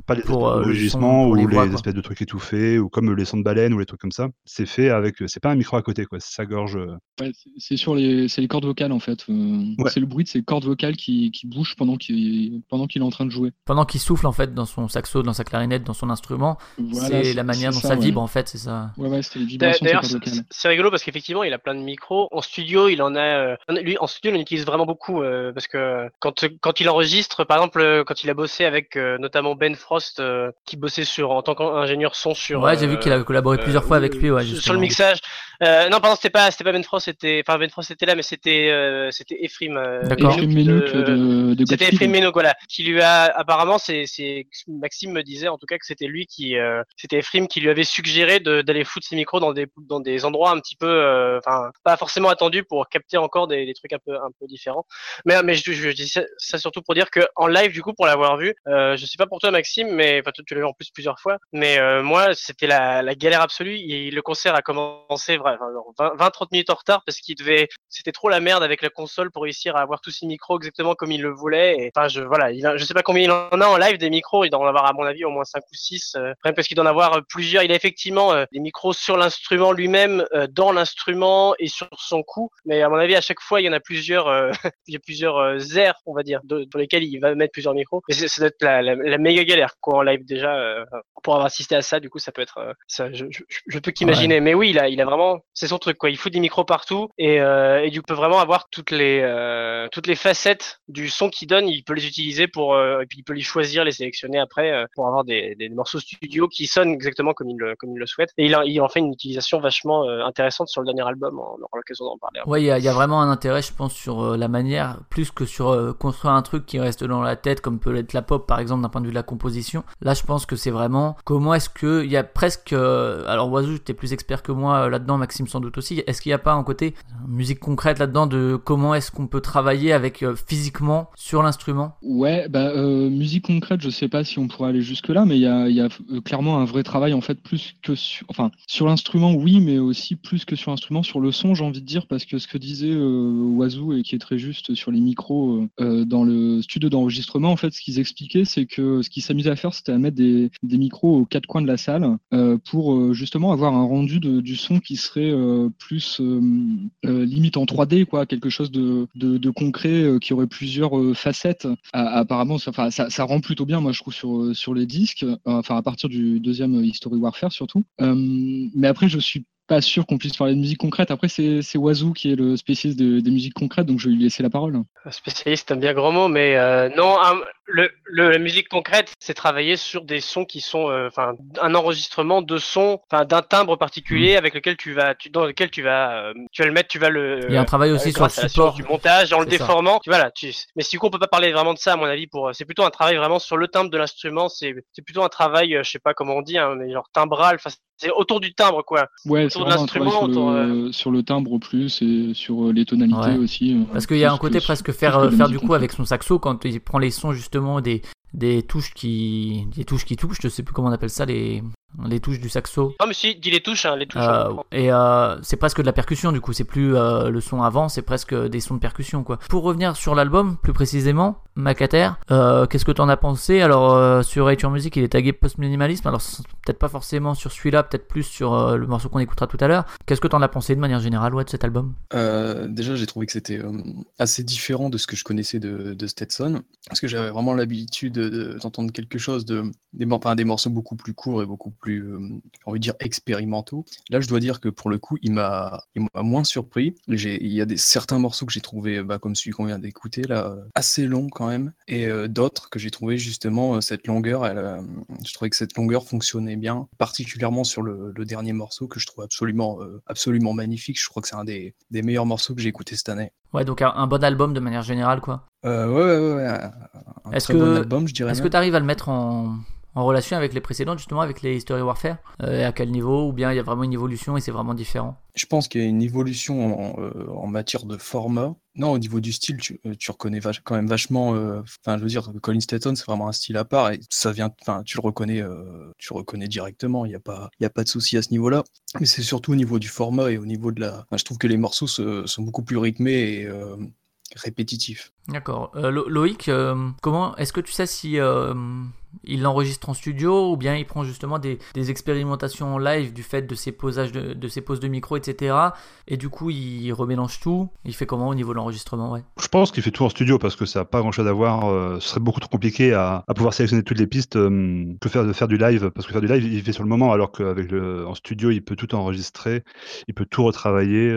pas les enregistrements ou les espèces de trucs étouffés, ou comme les sons de baleine ou les trucs comme ça. C'est fait avec, c'est pas un micro à côté, quoi, c'est sa gorge. Ouais, c'est sur les cordes vocales, en fait. Ouais. C'est le bruit de ses cordes vocales qui bougent pendant qu'il est en train de jouer. Pendant qu'il souffle, en fait, dans son saxo, dans sa clarinette, dans son instrument. Voilà, c'est la manière dont ça vibre, en fait, c'est ça. Ouais, c'est les vibrations. D'ailleurs, c'est rigolo parce qu'effectivement, il a plein de micros. En studio, il en a. Lui, en studio, il en utilise vraiment beaucoup, parce que quand il enregistre, par exemple, quand il a bossé avec notamment Ben Frost, qui bossait en tant qu'ingénieur son sur. Ouais, j'ai vu qu'il a collaboré plusieurs fois avec lui, ouais, sur le mixage. Non, pardon, c'était pas Ben Frost, Ben Frost était là, mais c'était Efrim. D'accord. Efrim Menuck de c'était Efrim Menuck, voilà. Qui lui a apparemment, c'est Maxime me disait en tout cas que c'était lui qui, c'était Efrim qui lui avait suggéré d'aller foutre ses micros dans des endroits un petit peu, pas forcément attendus pour capter encore des trucs un peu différents. Mais je dis ça surtout pour dire que en live, du coup, pour l'avoir vu, je sais pas pour toi, Maxime, mais tu l'as vu en plus plusieurs fois, mais moi c'était la galère absolue. Le concert a commencé 20-30 minutes en retard parce qu'il devait, c'était trop la merde avec la console pour réussir à avoir tous ses micros exactement comme il le voulait. Et enfin, je sais pas combien il en a en live des micros, il doit en avoir à mon avis au moins 5 ou 6, même parce qu'il doit en avoir plusieurs. Il a effectivement des micros sur l'instrument lui-même, dans l'instrument et sur son cou, mais à mon avis à chaque fois il y en a plusieurs, il y a plusieurs airs, on va dire, dans lesquels il va mettre plusieurs micros, et ça doit être la méga galère, quoi, en live déjà, pour avoir assisté à ça. Du coup, ça peut être, je peux qu'imaginer, ouais. Mais oui, il a vraiment c'est son truc quoi. Il fout des micros partout et tu peux vraiment avoir toutes les facettes du son qu'il donne. Il peut les utiliser pour et puis il peut les choisir, les sélectionner après pour avoir des morceaux studio qui sonnent exactement comme il le souhaite. Et il en fait une utilisation vachement intéressante sur le dernier album. On aura l'occasion d'en parler. Ouais, il y a vraiment un intérêt, je pense, sur la manière plus que sur construire un truc qui reste dans la tête, comme peut l'être la pop par exemple d'un point de vue de la composition. Là, je pense que c'est vraiment comment est-ce que il y a presque alors Wazoo, t'es plus expert que moi là-dedans, Maxime sans doute aussi. Est-ce qu'il n'y a pas un côté musique concrète là-dedans de comment est-ce qu'on peut travailler avec physiquement sur l'instrument? Ouais, musique concrète, je sais pas si on pourrait aller jusque là, mais il y a clairement un vrai travail en fait plus que sur l'instrument, oui, mais aussi plus que sur l'instrument, sur le son, j'ai envie de dire, parce que ce que disait Wazoo et qui est très juste sur les micros dans le studio d'enregistrement, en fait, ce qu'ils expliquaient, c'est que ce qu'ils s'amusaient à faire, c'était à mettre des micros aux quatre coins de la salle pour justement avoir un rendu du son qui serait plus limite en 3D, quoi, quelque chose de concret qui aurait plusieurs facettes. Apparemment, ça rend plutôt bien, moi je trouve, sur les disques, à partir du deuxième History Warfare surtout. Mais après, je suis pas sûr qu'on puisse parler de musique concrète. Après, c'est Wazoo qui est le spécialiste des musiques concrètes, donc je vais lui laisser la parole. Spécialiste, c'est un bien grand mot, mais non, la musique concrète, c'est travailler sur des sons qui sont, un enregistrement de sons, d'un timbre particulier avec lequel tu vas le mettre, tu vas le. Il y a un travail aussi sur le support du montage, en c'est le déformant. Mais du coup, on peut pas parler vraiment de ça, à mon avis. C'est plutôt un travail vraiment sur le timbre de l'instrument. C'est plutôt un travail, je sais pas comment on dit, genre timbral. C'est autour du timbre, quoi. Ouais, autour de l'instrument, sur le timbre plus et sur les tonalités aussi. Parce qu'il y a un côté presque faire du coup avec son saxo quand il prend les sons justement des touches qui touchent. Je sais plus comment on appelle ça, les touches du saxo. Ah mais si, dis les touches, hein, les touches. C'est presque de la percussion du coup. C'est plus le son avant, c'est presque des sons de percussion quoi. Pour revenir sur l'album plus précisément, Macater, qu'est-ce que t'en as pensé? Alors sur Nature Music, il est tagué post-minimalisme. Alors peut-être pas forcément sur celui-là, peut-être plus sur le morceau qu'on écoutera tout à l'heure. Qu'est-ce que t'en as pensé de manière générale de cet album? Déjà, j'ai trouvé que c'était assez différent de ce que je connaissais de Stetson, parce que j'avais vraiment l'habitude d'entendre quelque chose des morceaux beaucoup plus courts et beaucoup plus on va dire expérimentaux. Là, je dois dire que pour le coup, il m'a moins surpris. Il y a certains morceaux que j'ai trouvé comme celui qu'on vient d'écouter là, assez long quand même, et d'autres que j'ai trouvé justement cette longueur, je trouvais que cette longueur fonctionnait bien, particulièrement sur le dernier morceau que je trouve absolument magnifique. Je crois que c'est un des meilleurs morceaux que j'ai écouté cette année. Ouais, donc un bon album de manière générale quoi. Un très bon album, je dirais. Est-ce que tu arrives à le mettre en relation avec les précédentes, justement, avec les History Warfare, à quel niveau? Ou bien il y a vraiment une évolution et c'est vraiment différent? Je pense qu'il y a une évolution en matière de format. Non, au niveau du style, tu reconnais quand même vachement. Je veux dire, Colin Stetson, c'est vraiment un style à part et ça vient. Tu le reconnais directement. Il y a pas de souci à ce niveau-là. Mais c'est surtout au niveau du format et au niveau de la. Je trouve que les morceaux sont beaucoup plus rythmés et répétitifs. D'accord. Loïc, comment est-ce que tu sais si il l'enregistre en studio ou bien il prend justement des expérimentations en live du fait de ses posages de ses poses de micro, etc. Et du coup, il remélange tout. Il fait comment au niveau de l'enregistrement? Ouais. Je pense qu'il fait tout en studio parce que ça n'a pas grand-chose à voir. Ce serait beaucoup trop compliqué à pouvoir sélectionner toutes les pistes que faire du live, parce que faire du live, il fait sur le moment, alors qu'avec en studio, il peut tout enregistrer, il peut tout retravailler,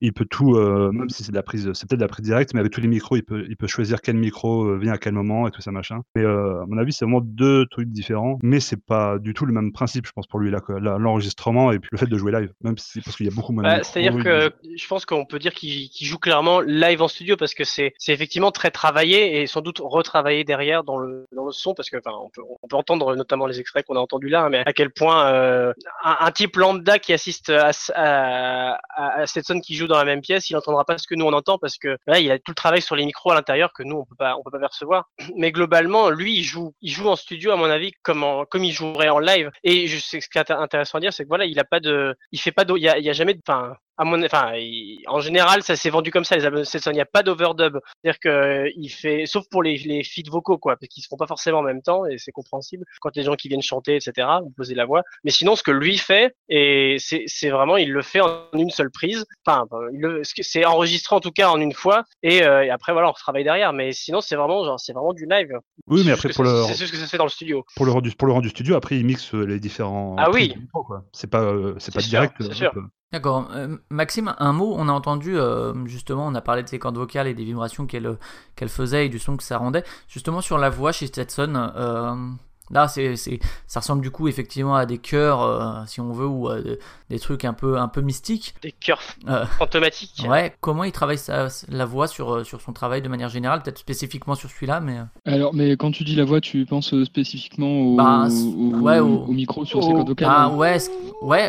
il peut tout, même si c'est peut-être de la prise directe, mais avec tous les micros, il peut choisir quel micro vient à quel moment et tout ça machin. Mais à mon avis, c'est vraiment deux trucs différents, mais c'est pas du tout le même principe, je pense, pour lui là, l'enregistrement et puis le fait de jouer live, même si, parce qu'il y a beaucoup moins de micros. C'est-à-dire que je pense qu'on peut dire qu'il joue clairement live en studio parce que c'est effectivement très travaillé et sans doute retravaillé derrière dans le son, parce que on peut entendre notamment les extraits qu'on a entendus là, hein, mais à quel point un type lambda qui assiste à Stetson qui joue dans la même pièce, il n'entendra pas ce que nous on entend parce que là il a tout le travail sur les micros à l'intérieur que nous on peut pas percevoir. Mais globalement, lui il joue en studio, à mon avis, comme il jouerait en live. Et je sais, ce qui est intéressant à dire, c'est que en général, ça s'est vendu comme ça, les albums de Stetson. Il n'y a pas d'overdub. C'est-à-dire que il fait, sauf pour les feats vocaux, quoi, parce qu'ils se font pas forcément en même temps, et c'est compréhensible quand les gens qui viennent chanter, etc., ou poser la voix. Mais sinon, ce que lui fait, et c'est vraiment, il le fait en une seule prise. C'est enregistré en tout cas en une fois, et après, voilà, on travaille derrière. Mais sinon, c'est vraiment, du live. Oui, mais après, c'est juste que ça se fait dans le studio. Pour le rendu studio, après, il mixe les différents. Ah oui. Quoi. C'est pas direct. C'est sûr. D'accord. Maxime, un mot, on a entendu, justement, on a parlé de ses cordes vocales et des vibrations qu'elle faisait et du son que ça rendait. Justement, sur la voix chez Stetson, là, ça ressemble du coup effectivement à des chœurs, si on veut, ou des trucs un peu mystiques. Des chœurs fantomatiques. Ouais, comment il travaille la voix sur son travail de manière générale, peut-être spécifiquement sur celui-là, mais... Alors, mais quand tu dis la voix, tu penses spécifiquement au micro sur ses cordes vocales. Ah ouais,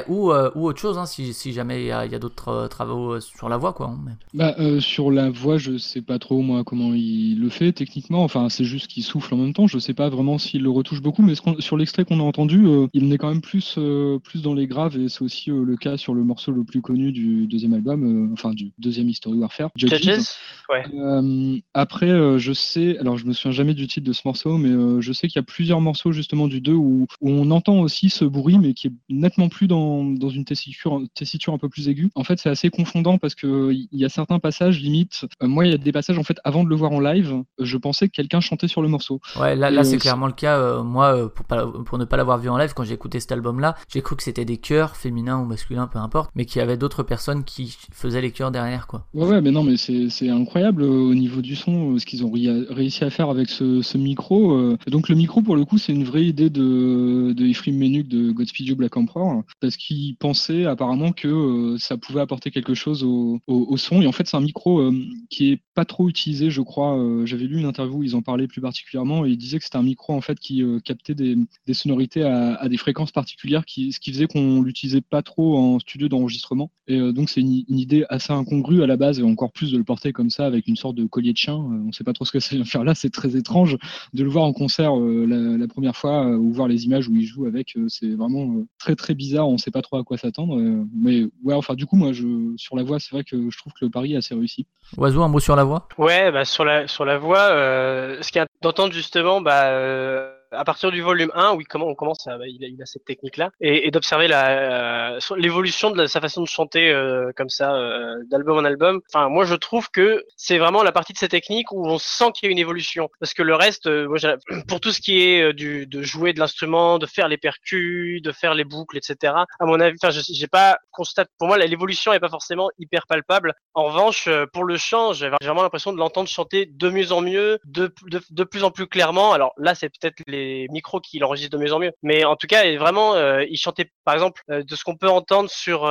ou autre chose, hein, si jamais il y a d'autres travaux sur la voix, quoi. Mais... sur la voix, je sais pas trop, moi, comment il le fait techniquement. Enfin, c'est juste qu'il souffle en même temps. Je sais pas vraiment s'il le retouche beaucoup, mais sur l'extrait qu'on a entendu, il est quand même plus dans les graves, et c'est aussi le cas sur le morceau le plus connu du deuxième album, enfin du deuxième History Warfare, Judges. Ouais. Après, je sais, alors je me souviens jamais du titre de ce morceau, mais je sais qu'il y a plusieurs morceaux justement du 2 où on entend aussi ce bruit, mais qui est nettement plus dans une tessiture un peu plus aiguë. En fait, c'est assez confondant parce que il y a certains passages limite. Moi, il y a des passages en fait avant de le voir en live, je pensais que quelqu'un chantait sur le morceau. Ouais, là c'est clairement le cas. Moi, pour ne pas l'avoir vu en live, quand j'ai écouté cet album-là, j'ai cru que c'était des chœurs féminins ou masculins, peu importe, mais qu'il y avait d'autres personnes qui faisaient les chœurs derrière, quoi. Ouais, mais non, mais c'est incroyable au niveau du son, ce qu'ils ont réussi à faire avec ce micro. Donc le micro, pour le coup, c'est une vraie idée de Efrim Menuck de Godspeed You Black Emperor, parce qu'il pensait apparemment que ça pouvait apporter quelque chose au son. Et en fait, c'est un micro qui est pas trop utilisé, je crois. J'avais lu une interview où ils en parlaient plus particulièrement, et ils disaient que c'était un micro en fait qui captait des sonorités à des fréquences particulières, ce qui faisait qu'on l'utilisait pas trop en studio d'enregistrement, et donc c'est une idée assez incongrue à la base, et encore plus de le porter comme ça avec une sorte de collier de chien. On sait pas trop ce que ça vient faire là, c'est très étrange de le voir en concert la première fois, ou voir les images où il joue avec, c'est vraiment très très bizarre, on sait pas trop à quoi s'attendre, mais ouais, enfin du coup moi sur la voix, c'est vrai que je trouve que le pari est assez réussi. Wazoo, un mot sur la voix? Ouais, sur la voix, ce qu'il y a d'entendre justement, à partir du volume 1, oui, comment on commence à, il a cette technique-là, et d'observer l'évolution de sa façon de chanter comme ça, d'album en album. Enfin, moi, je trouve que c'est vraiment la partie de ces techniques où on sent qu'il y a une évolution, parce que le reste, moi, pour tout ce qui est de jouer de l'instrument, de faire les percus, de faire les boucles, etc. À mon avis, enfin, j'ai pas constaté. Pour moi, l'évolution est pas forcément hyper palpable. En revanche, pour le chant, j'avais vraiment l'impression de l'entendre chanter de mieux en mieux, de plus en plus clairement. Alors là, c'est peut-être les micros qui l'enregistrent de mieux en mieux, mais en tout cas vraiment il chantait par exemple de ce qu'on peut entendre sur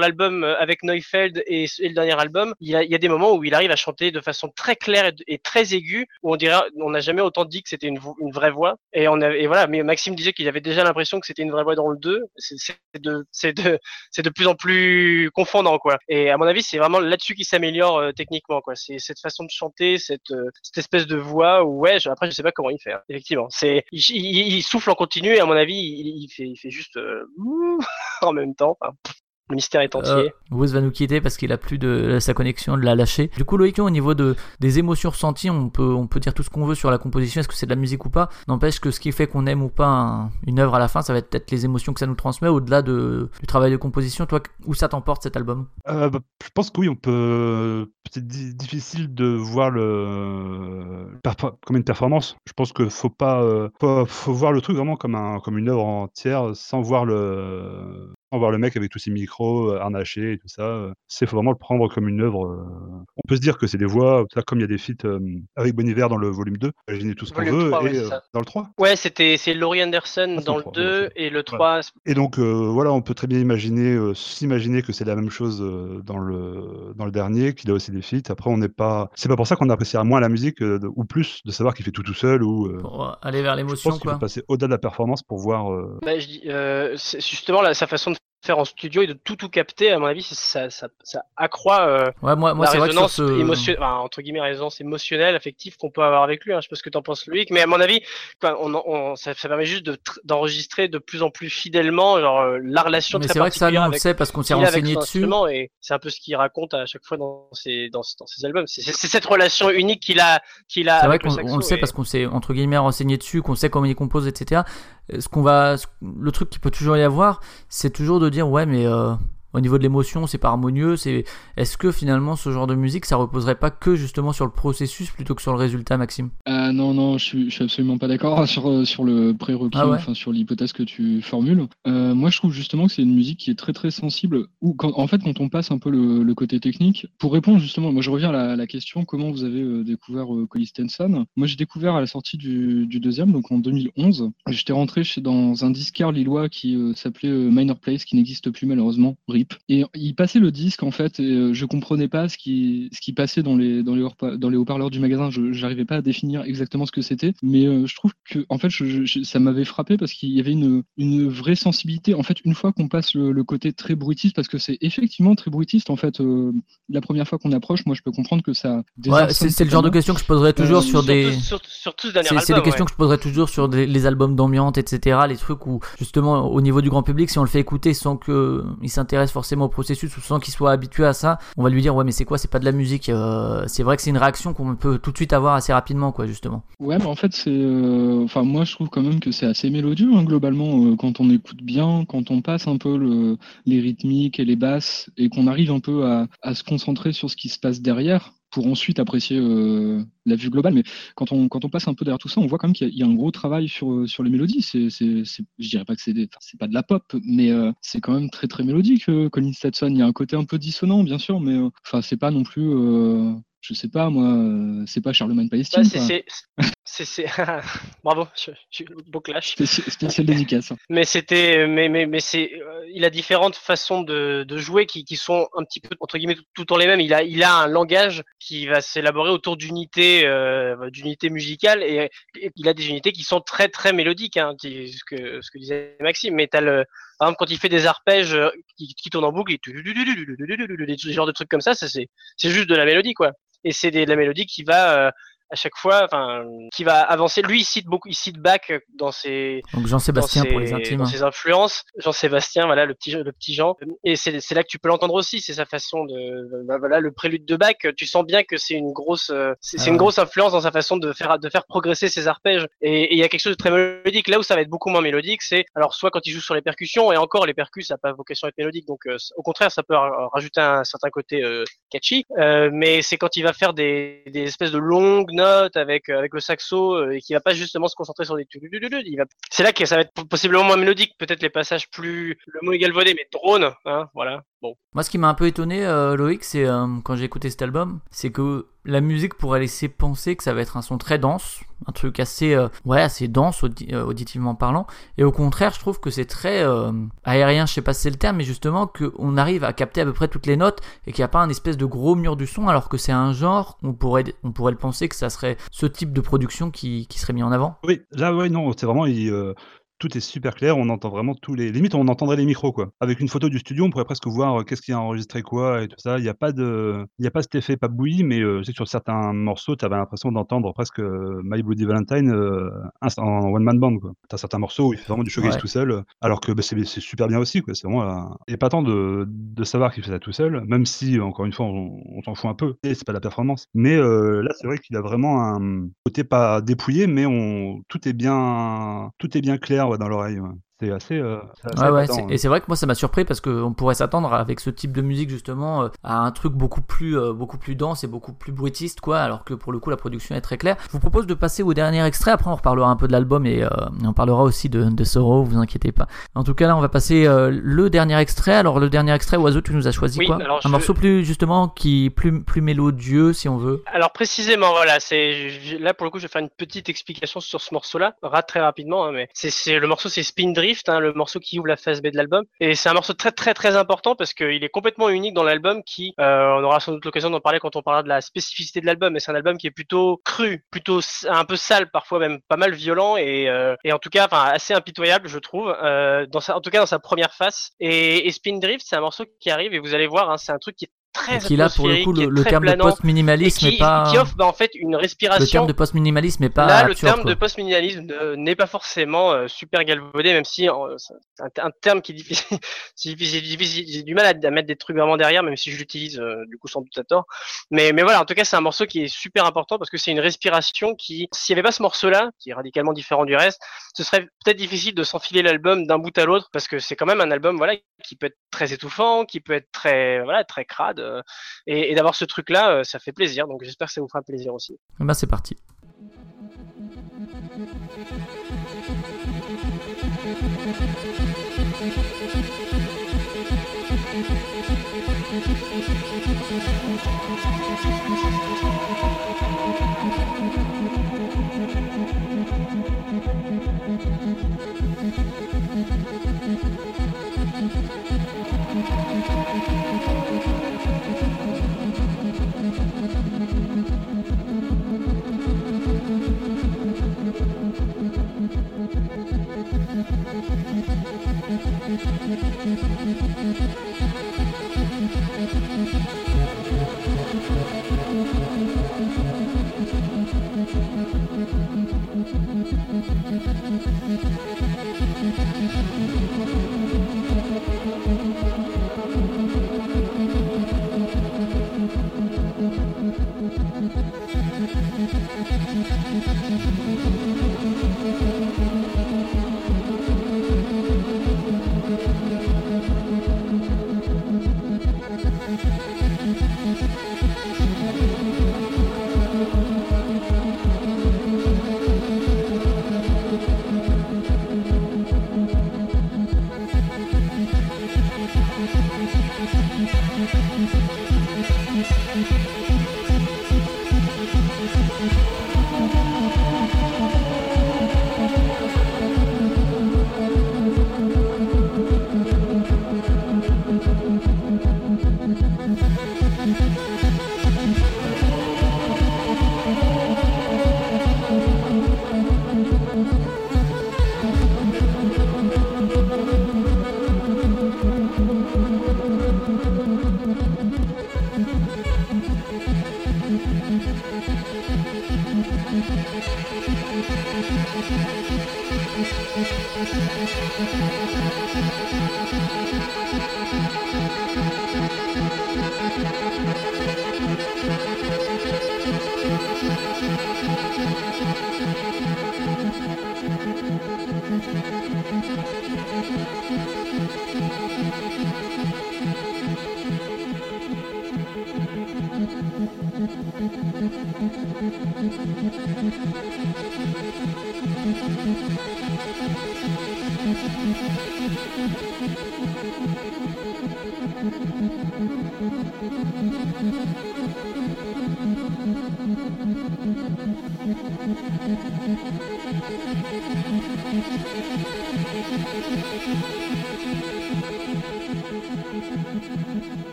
l'album avec Neufeld et le dernier album, il y a des moments où il arrive à chanter de façon très claire et très aiguë, où on dirait, on n'a jamais autant dit que c'était une vraie voix, et voilà, mais Maxime disait qu'il avait déjà l'impression que c'était une vraie voix dans le 2, c'est de plus en plus confondant, quoi, et à mon avis c'est vraiment là-dessus qu'il s'améliore techniquement, quoi, c'est cette façon de chanter, cette espèce de voix où, ouais, après je sais pas comment il fait. Effectivement, il souffle en continu, et à mon avis, il fait juste en même temps. Enfin, le mystère est entier. Woozz va nous quitter parce qu'il a plus de sa connexion, de la lâcher. Du coup, Loïc, au niveau des émotions ressenties, on peut dire tout ce qu'on veut sur la composition, est-ce que c'est de la musique ou pas. N'empêche que ce qui fait qu'on aime ou pas une œuvre à la fin, ça va être peut-être les émotions que ça nous transmet au-delà du travail de composition. Toi, où ça t'emporte cet album? Je pense que oui, on peut. C'est difficile de voir comme une performance. Je pense que faut pas faut voir le truc vraiment comme une œuvre entière, sans voir le mec avec tous ses micros harnachés et tout ça. C'est faut vraiment le prendre comme une œuvre. On peut se dire que c'est des voix, comme il y a des feats avec Bon Iver dans le volume 2, j'ai tout ce qu'on veut, 3, et ouais, dans le 3. Ouais, c'est Laurie Anderson dans le 2 et le 3. Ouais. Et donc voilà, on peut très bien s'imaginer que c'est la même chose dans le dernier, qu'il a aussi des feats. Après, c'est pas pour ça qu'on appréciera moins la musique ou plus de savoir qu'il fait tout seul, ou pour aller vers l'émotion, je pense, quoi. Faut passer au-delà de la performance pour voir. Je dis, c'est justement sa façon de faire en studio et de tout capter, à mon avis ça accroît ouais, moi, la résonance émotionnelle, enfin, entre guillemets résonance émotionnelle, affective qu'on peut avoir avec lui, hein. Je sais pas ce que t'en penses, Loïc, mais à mon avis ça permet juste d'enregistrer de plus en plus fidèlement, genre la relation mais très particulière. Mais c'est vrai que ça, on le sait parce qu'on s'est renseigné dessus, et c'est un peu ce qu'il raconte à chaque fois dans ses albums, c'est cette relation unique qu'il a c'est vrai qu'on le sait parce qu'on s'est entre guillemets renseigné dessus, qu'on sait comment il compose, etc. Le truc qui peut toujours y avoir, c'est toujours de dire, ouais, mais au niveau de l'émotion, c'est pas harmonieux. Est-ce que finalement ce genre de musique, ça reposerait pas que justement sur le processus plutôt que sur le résultat, Maxime ? Non, je suis absolument pas d'accord sur le prérequis, enfin sur l'hypothèse que tu formules. Moi, je trouve justement que c'est une musique qui est très très sensible. Ou quand on passe un peu le côté technique, pour répondre justement, moi je reviens à la question comment vous avez découvert Colin Stetson. Moi, j'ai découvert à la sortie du deuxième, donc en 2011. J'étais rentré dans un disquaire lillois qui s'appelait Minor Place, qui n'existe plus malheureusement. Et il passait le disque en fait, et je comprenais pas ce qui passait dans les haut-parleurs du magasin. Je n'arrivais pas à définir exactement ce que c'était, mais je trouve que en fait ça m'avait frappé parce qu'il y avait une vraie sensibilité. En fait, une fois qu'on passe le côté très bruitiste, parce que c'est effectivement très bruitiste en fait. La première fois qu'on approche, moi je peux comprendre que ça. Ouais, c'est le genre de questions que je poserais toujours sur des. Surtout ce dernier album. C'est les questions que je poserais toujours sur les albums d'ambiance, etc. Les trucs où justement au niveau du grand public, si on le fait écouter sans que il s'intéresse forcément au processus ou sans qu'il soit habitué à ça, on va lui dire ouais mais c'est quoi, c'est pas de la musique. C'est vrai que c'est une réaction qu'on peut tout de suite avoir assez rapidement quoi, justement. Ouais mais en fait c'est enfin moi je trouve quand même que c'est assez mélodieux hein, globalement quand on écoute bien, quand on passe un peu les rythmiques et les basses et qu'on arrive un peu à se concentrer sur ce qui se passe derrière pour ensuite apprécier la vue globale. Mais quand on passe un peu derrière tout ça, on voit quand même qu'il y a un gros travail sur les mélodies. Je dirais pas que c'est pas de la pop, mais c'est quand même très très mélodique. Colin Stetson, il y a un côté un peu dissonant, bien sûr, mais c'est pas non plus. Je sais pas, moi, c'est pas Charlemagne Palestine. Bravo, beau clash. C'était celle dédicace. Mais il a différentes façons de jouer qui sont un petit peu entre guillemets tout le temps les mêmes. Il a un langage qui va s'élaborer autour d'unités musicales et il a des unités qui sont très très mélodiques, hein, ce que disait Maxime. Mais par exemple, quand il fait des arpèges qui tournent en boucle, ce genre de trucs comme ça, c'est juste de la mélodie, quoi. Et c'est de la mélodie qui va à chaque fois, enfin, qui va avancer. Lui, il cite Bach dans ses, donc Jean-Sébastien pour les intimes, dans ses influences. Jean-Sébastien, voilà le petit Jean. Et c'est là que tu peux l'entendre aussi. C'est sa façon voilà le prélude de Bach. Tu sens bien que c'est une grosse, une grosse influence dans sa façon de faire progresser ses arpèges. Et il y a quelque chose de très mélodique. Là où ça va être beaucoup moins mélodique, c'est alors soit quand il joue sur les percussions, et encore les percus, ça n'a pas vocation à être mélodique. Donc au contraire, ça peut rajouter un certain côté catchy. Mais c'est quand il va faire des espèces de longues notes avec le saxo et qui va pas justement se concentrer sur des c'est là que ça va être possiblement moins mélodique, peut-être les passages plus, le mot est galvaudé mais drone, hein, voilà. Bon. Moi, ce qui m'a un peu étonné, Loïc, c'est quand j'ai écouté cet album, c'est que la musique pourrait laisser penser que ça va être un son très dense, un truc assez dense auditivement parlant, et au contraire, je trouve que c'est très aérien, je sais pas si c'est le terme, mais justement qu'on arrive à capter à peu près toutes les notes et qu'il n'y a pas un espèce de gros mur du son, alors que c'est un genre, on pourrait le penser que ça serait ce type de production qui serait mis en avant. Oui, là, ouais, non, c'est vraiment... Tout est super clair, on entend vraiment tous les... Limite, on entendrait les micros, quoi. Avec une photo du studio, on pourrait presque voir qu'est-ce qui a enregistré quoi et tout ça. Il n'y a pas cet effet papouillis, mais je sais que sur certains morceaux, tu avais l'impression d'entendre presque My Bloody Valentine en one-man band, quoi. Tu as certains morceaux où il fait vraiment du showcase tout seul, alors que c'est super bien aussi, quoi. C'est vraiment épatant de savoir qu'il fait ça tout seul, même si, encore une fois, on s'en fout un peu. Et c'est pas de la performance. Mais là, c'est vrai qu'il a vraiment un côté pas dépouillé, mais tout est bien clair, dans l'oreille, ouais. C'est assez épatant. Et c'est vrai que moi ça m'a surpris parce qu'on pourrait s'attendre avec ce type de musique justement à un truc beaucoup plus dense et beaucoup plus bruitiste quoi, alors que pour le coup la production est très claire. Je vous propose de passer au dernier extrait, après on reparlera un peu de l'album et on parlera aussi de Sorrow, vous inquiétez pas. En tout cas là on va passer le dernier extrait. Alors le dernier extrait, Wazoo, tu nous as choisi morceau plus justement plus mélodieux si on veut. Alors précisément voilà, c'est là pour le coup je vais faire une petite explication sur ce morceau là, très rapidement hein, mais c'est le morceau, c'est Spindrift. Hein, le morceau qui ouvre la phase B de l'album, et c'est un morceau très très très important parce qu'il est complètement unique dans l'album qui on aura sans doute l'occasion d'en parler quand on parlera de la spécificité de l'album, mais c'est un album qui est plutôt cru, plutôt un peu sale, parfois même pas mal violent et en tout cas assez impitoyable je trouve en tout cas dans sa première face et Spindrift c'est un morceau qui arrive et vous allez voir hein, c'est un truc qui est très qui là pour le coup le terme planant, de post-minimalisme n'est pas qui offre en fait une respiration. Le terme de post-minimalisme n'est pas là, le terme de post-minimalisme n'est pas forcément super galvaudé, même si c'est un terme qui est difficile, j'ai du mal à mettre des trucs vraiment derrière, même si je l'utilise du coup sans doute à tort, mais voilà, en tout cas c'est un morceau qui est super important parce que c'est une respiration qui, s'il n'y avait pas ce morceau là qui est radicalement différent du reste, ce serait peut-être difficile de s'enfiler l'album d'un bout à l'autre, parce que c'est quand même un album voilà qui peut être très étouffant, qui peut être très voilà très crade. Et d'avoir ce truc-là, ça fait plaisir, donc j'espère que ça vous fera plaisir aussi. Ben c'est parti.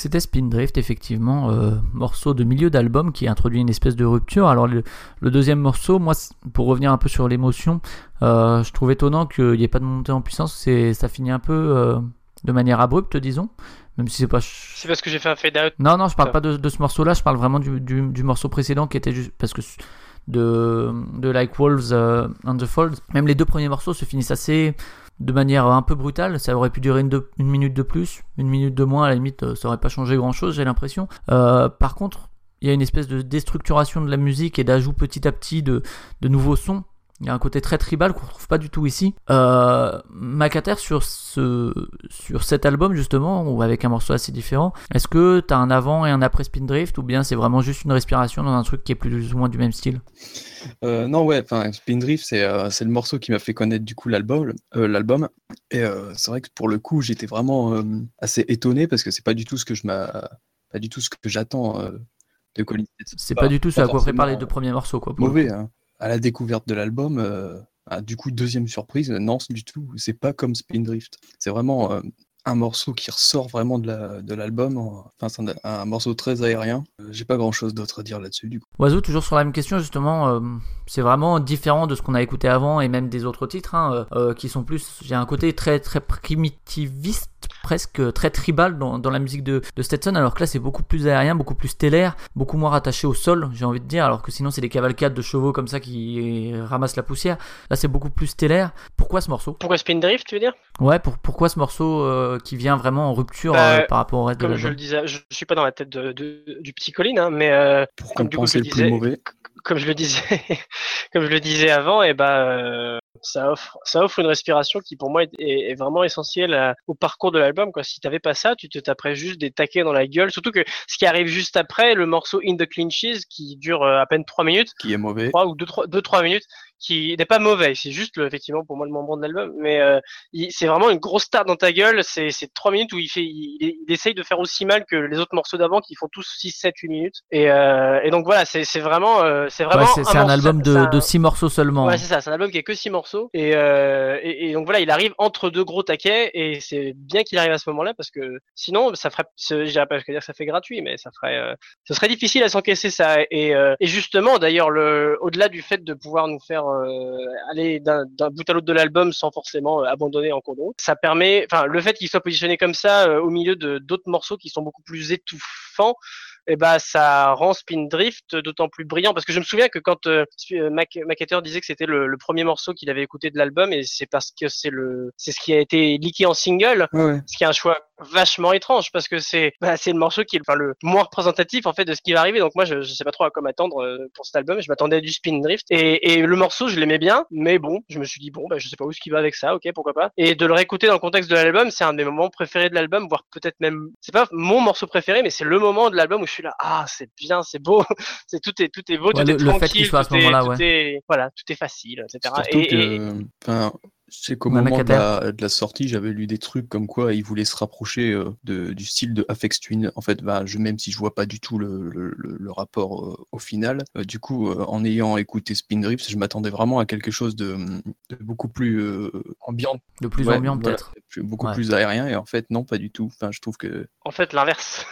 C'était Spindrift, effectivement, morceau de milieu d'album qui introduit une espèce de rupture. Alors le deuxième morceau, moi, pour revenir un peu sur l'émotion, je trouve étonnant qu'il n'y ait pas de montée en puissance. Ça finit un peu de manière abrupte, disons. Même si c'est pas. C'est parce que j'ai fait un fade out. Non, je parle pas de ce morceau-là. Je parle vraiment du morceau précédent qui était juste parce que de Like Wolves on the Fold. Même les deux premiers morceaux se finissent assez. De manière un peu brutale, ça aurait pu durer une minute de plus, une minute de moins, à la limite, ça aurait pas changé grand chose, j'ai l'impression. Par contre, il y a une espèce de déstructuration de la musique et d'ajout petit à petit de nouveaux sons. Il y a un côté très tribal qu'on retrouve pas du tout ici. Macater, sur cet album justement, ou avec un morceau assez différent, est-ce que t'as un avant et un après Spindrift, ou bien c'est vraiment juste une respiration dans un truc qui est plus ou moins du même style? Non, ouais, enfin Spindrift, c'est le morceau qui m'a fait connaître du coup l'album. Et c'est vrai que pour le coup, j'étais vraiment assez étonné parce que c'est pas du tout ce que j'attends de Colin. C'est pas du tout ce à quoi préparent les deux premiers morceaux, quoi. Mauvais. Hein. À la découverte de l'album, du coup, deuxième surprise, non, du tout, c'est pas comme Spindrift. C'est vraiment un morceau qui ressort vraiment de l'album. Enfin, c'est un morceau très aérien. J'ai pas grand chose d'autre à dire là-dessus, du coup. Wazoo, toujours sur la même question, justement, c'est vraiment différent de ce qu'on a écouté avant et même des autres titres, hein, qui sont plus... J'ai un côté très, très primitiviste, presque très tribal dans la musique de Stetson, alors que là, c'est beaucoup plus aérien, beaucoup plus stellaire, beaucoup moins rattaché au sol, j'ai envie de dire, alors que sinon, c'est des cavalcades de chevaux comme ça qui ramassent la poussière. Là, c'est beaucoup plus stellaire. Pourquoi ce morceau ? Pourquoi Spindrift, tu veux dire ? Ouais, pourquoi ce morceau qui vient vraiment en rupture par rapport au reste de l'album. Comme je le disais, je suis pas dans la tête du petit Colin, hein, mais comme je le disais avant, et ça offre une respiration qui pour moi est vraiment essentielle au parcours de l'album, quoi. Si t'avais pas ça, tu te taperais juste des taquets dans la gueule, surtout que ce qui arrive juste après, le morceau In the Clinches qui dure à peine 3 minutes, qui est mauvais, 2-3 minutes, qui n'est pas mauvais, c'est juste effectivement pour moi le moment de l'album, mais c'est vraiment une grosse tarte dans ta gueule. C'est 3 minutes où il essaye de faire aussi mal que les autres morceaux d'avant qui font tous 6-7-8 minutes, et donc voilà, c'est vraiment ouais, c'est un album de 6 morceaux seulement, ouais, hein. C'est ça, c'est un album qui a que 6 morceaux, et donc voilà, il arrive entre deux gros taquets, et c'est bien qu'il arrive à ce moment-là, parce que sinon ça ferait, je dirais pas que ça fait gratuit, mais ça ferait ce serait difficile à s'encaisser ça, et justement d'ailleurs au-delà du fait de pouvoir nous faire aller d'un bout à l'autre de l'album sans forcément abandonner en cours de route, ça permet, enfin le fait qu'il soit positionné comme ça au milieu de d'autres morceaux qui sont beaucoup plus étouffants, et ça rend Spindrift d'autant plus brillant, parce que je me souviens que quand Macater disait que c'était le premier morceau qu'il avait écouté de l'album, et c'est parce que c'est ce qui a été leaké en single, ouais. Ce qui est un choix vachement étrange, parce que c'est le morceau qui est le moins représentatif en fait de ce qui va arriver, donc moi je sais pas trop à quoi m'attendre pour cet album, je m'attendais à du Spindrift, et le morceau je l'aimais bien, mais bon, je me suis dit je sais pas où ce qui va avec ça, ok pourquoi pas, et de le réécouter dans le contexte de l'album, c'est un de mes moments préférés de l'album, voire peut-être même, c'est pas mon morceau préféré, mais c'est le moment de l'album où je suis là, c'est bien, c'est beau, tout est beau, ouais, tout est tranquille, tout est facile, etc. C'est qu'au moment de la sortie, j'avais lu des trucs comme quoi ils voulaient se rapprocher du style de Aphex Twin. En fait, même si je vois pas du tout le rapport au final, du coup, en ayant écouté Spindrift, je m'attendais vraiment à quelque chose de beaucoup plus ambiant. De plus ambiant, peut-être. Beaucoup plus aérien, et en fait, non, pas du tout. Enfin, je trouve que... En fait, l'inverse.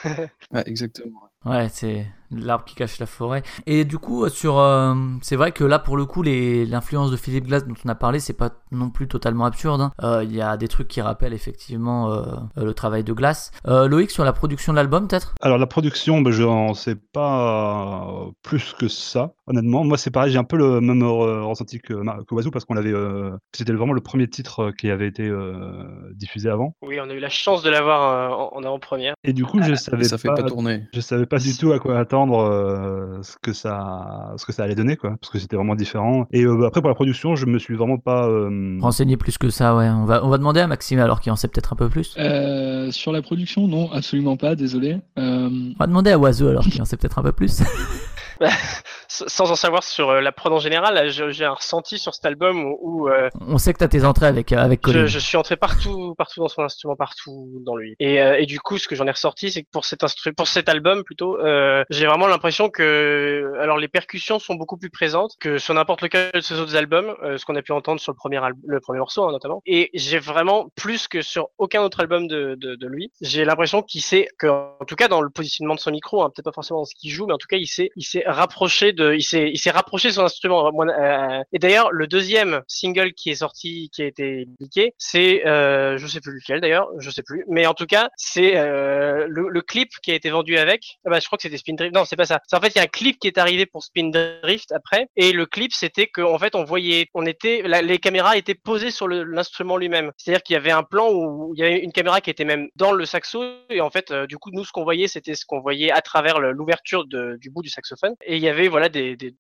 Ouais, exactement. Ouais, c'est l'arbre qui cache la forêt. Et du coup, c'est vrai que là, pour le coup, l'influence de Philip Glass dont on a parlé, c'est pas non plus totalement absurde, hein. Y a des trucs qui rappellent effectivement le travail de Glass. Loïc, sur la production de l'album, peut-être ? Alors, la production, je n'en sais pas plus que ça, honnêtement. Moi, c'est pareil, j'ai un peu le même ressenti que Wazoo, parce qu'on l'avait. C'était vraiment le premier titre qui avait été diffusé avant. Oui, on a eu la chance de l'avoir en avant-première. Et du coup, je savais pas du tout à quoi attendre, ce que ça allait donner, quoi, parce que c'était vraiment différent. Et après, pour la production, je me suis vraiment pas renseigné plus que ça. Ouais, on va demander à Maxime, alors qu'il en sait peut-être un peu plus. Sur la production, non, absolument pas, désolé. On va demander à Wazoo, alors qu'il en sait peut-être un peu plus. Sans en savoir sur la prod en général, j'ai un ressenti sur cet album où on sait que t'as tes entrées avec Colin. Je suis entré partout dans son instrument, partout dans lui. Et du coup, ce que j'en ai ressorti, c'est que pour cet album plutôt, j'ai vraiment l'impression que, alors les percussions sont beaucoup plus présentes que sur n'importe lequel de ces autres albums, ce qu'on a pu entendre sur le premier morceau, hein, notamment. Et j'ai vraiment plus que sur aucun autre album de lui, j'ai l'impression qu'il sait que, en tout cas dans le positionnement de son micro, hein, peut-être pas forcément dans ce qu'il joue, mais en tout cas il s'est rapproché de son instrument. Et d'ailleurs, le deuxième single qui est sorti, qui a été leaké, c'est, je sais plus lequel d'ailleurs, mais en tout cas, c'est le clip qui a été vendu avec. Je crois que c'était Spindrift. Non, c'est pas ça. En fait, il y a un clip qui est arrivé pour Spindrift après, et le clip, c'était que, en fait, les caméras étaient posées sur l'instrument lui-même. C'est-à-dire qu'il y avait un plan où il y avait une caméra qui était même dans le saxo, et en fait, du coup, nous, ce qu'on voyait, c'était ce qu'on voyait à travers l'ouverture du bout du saxophone. Et il y avait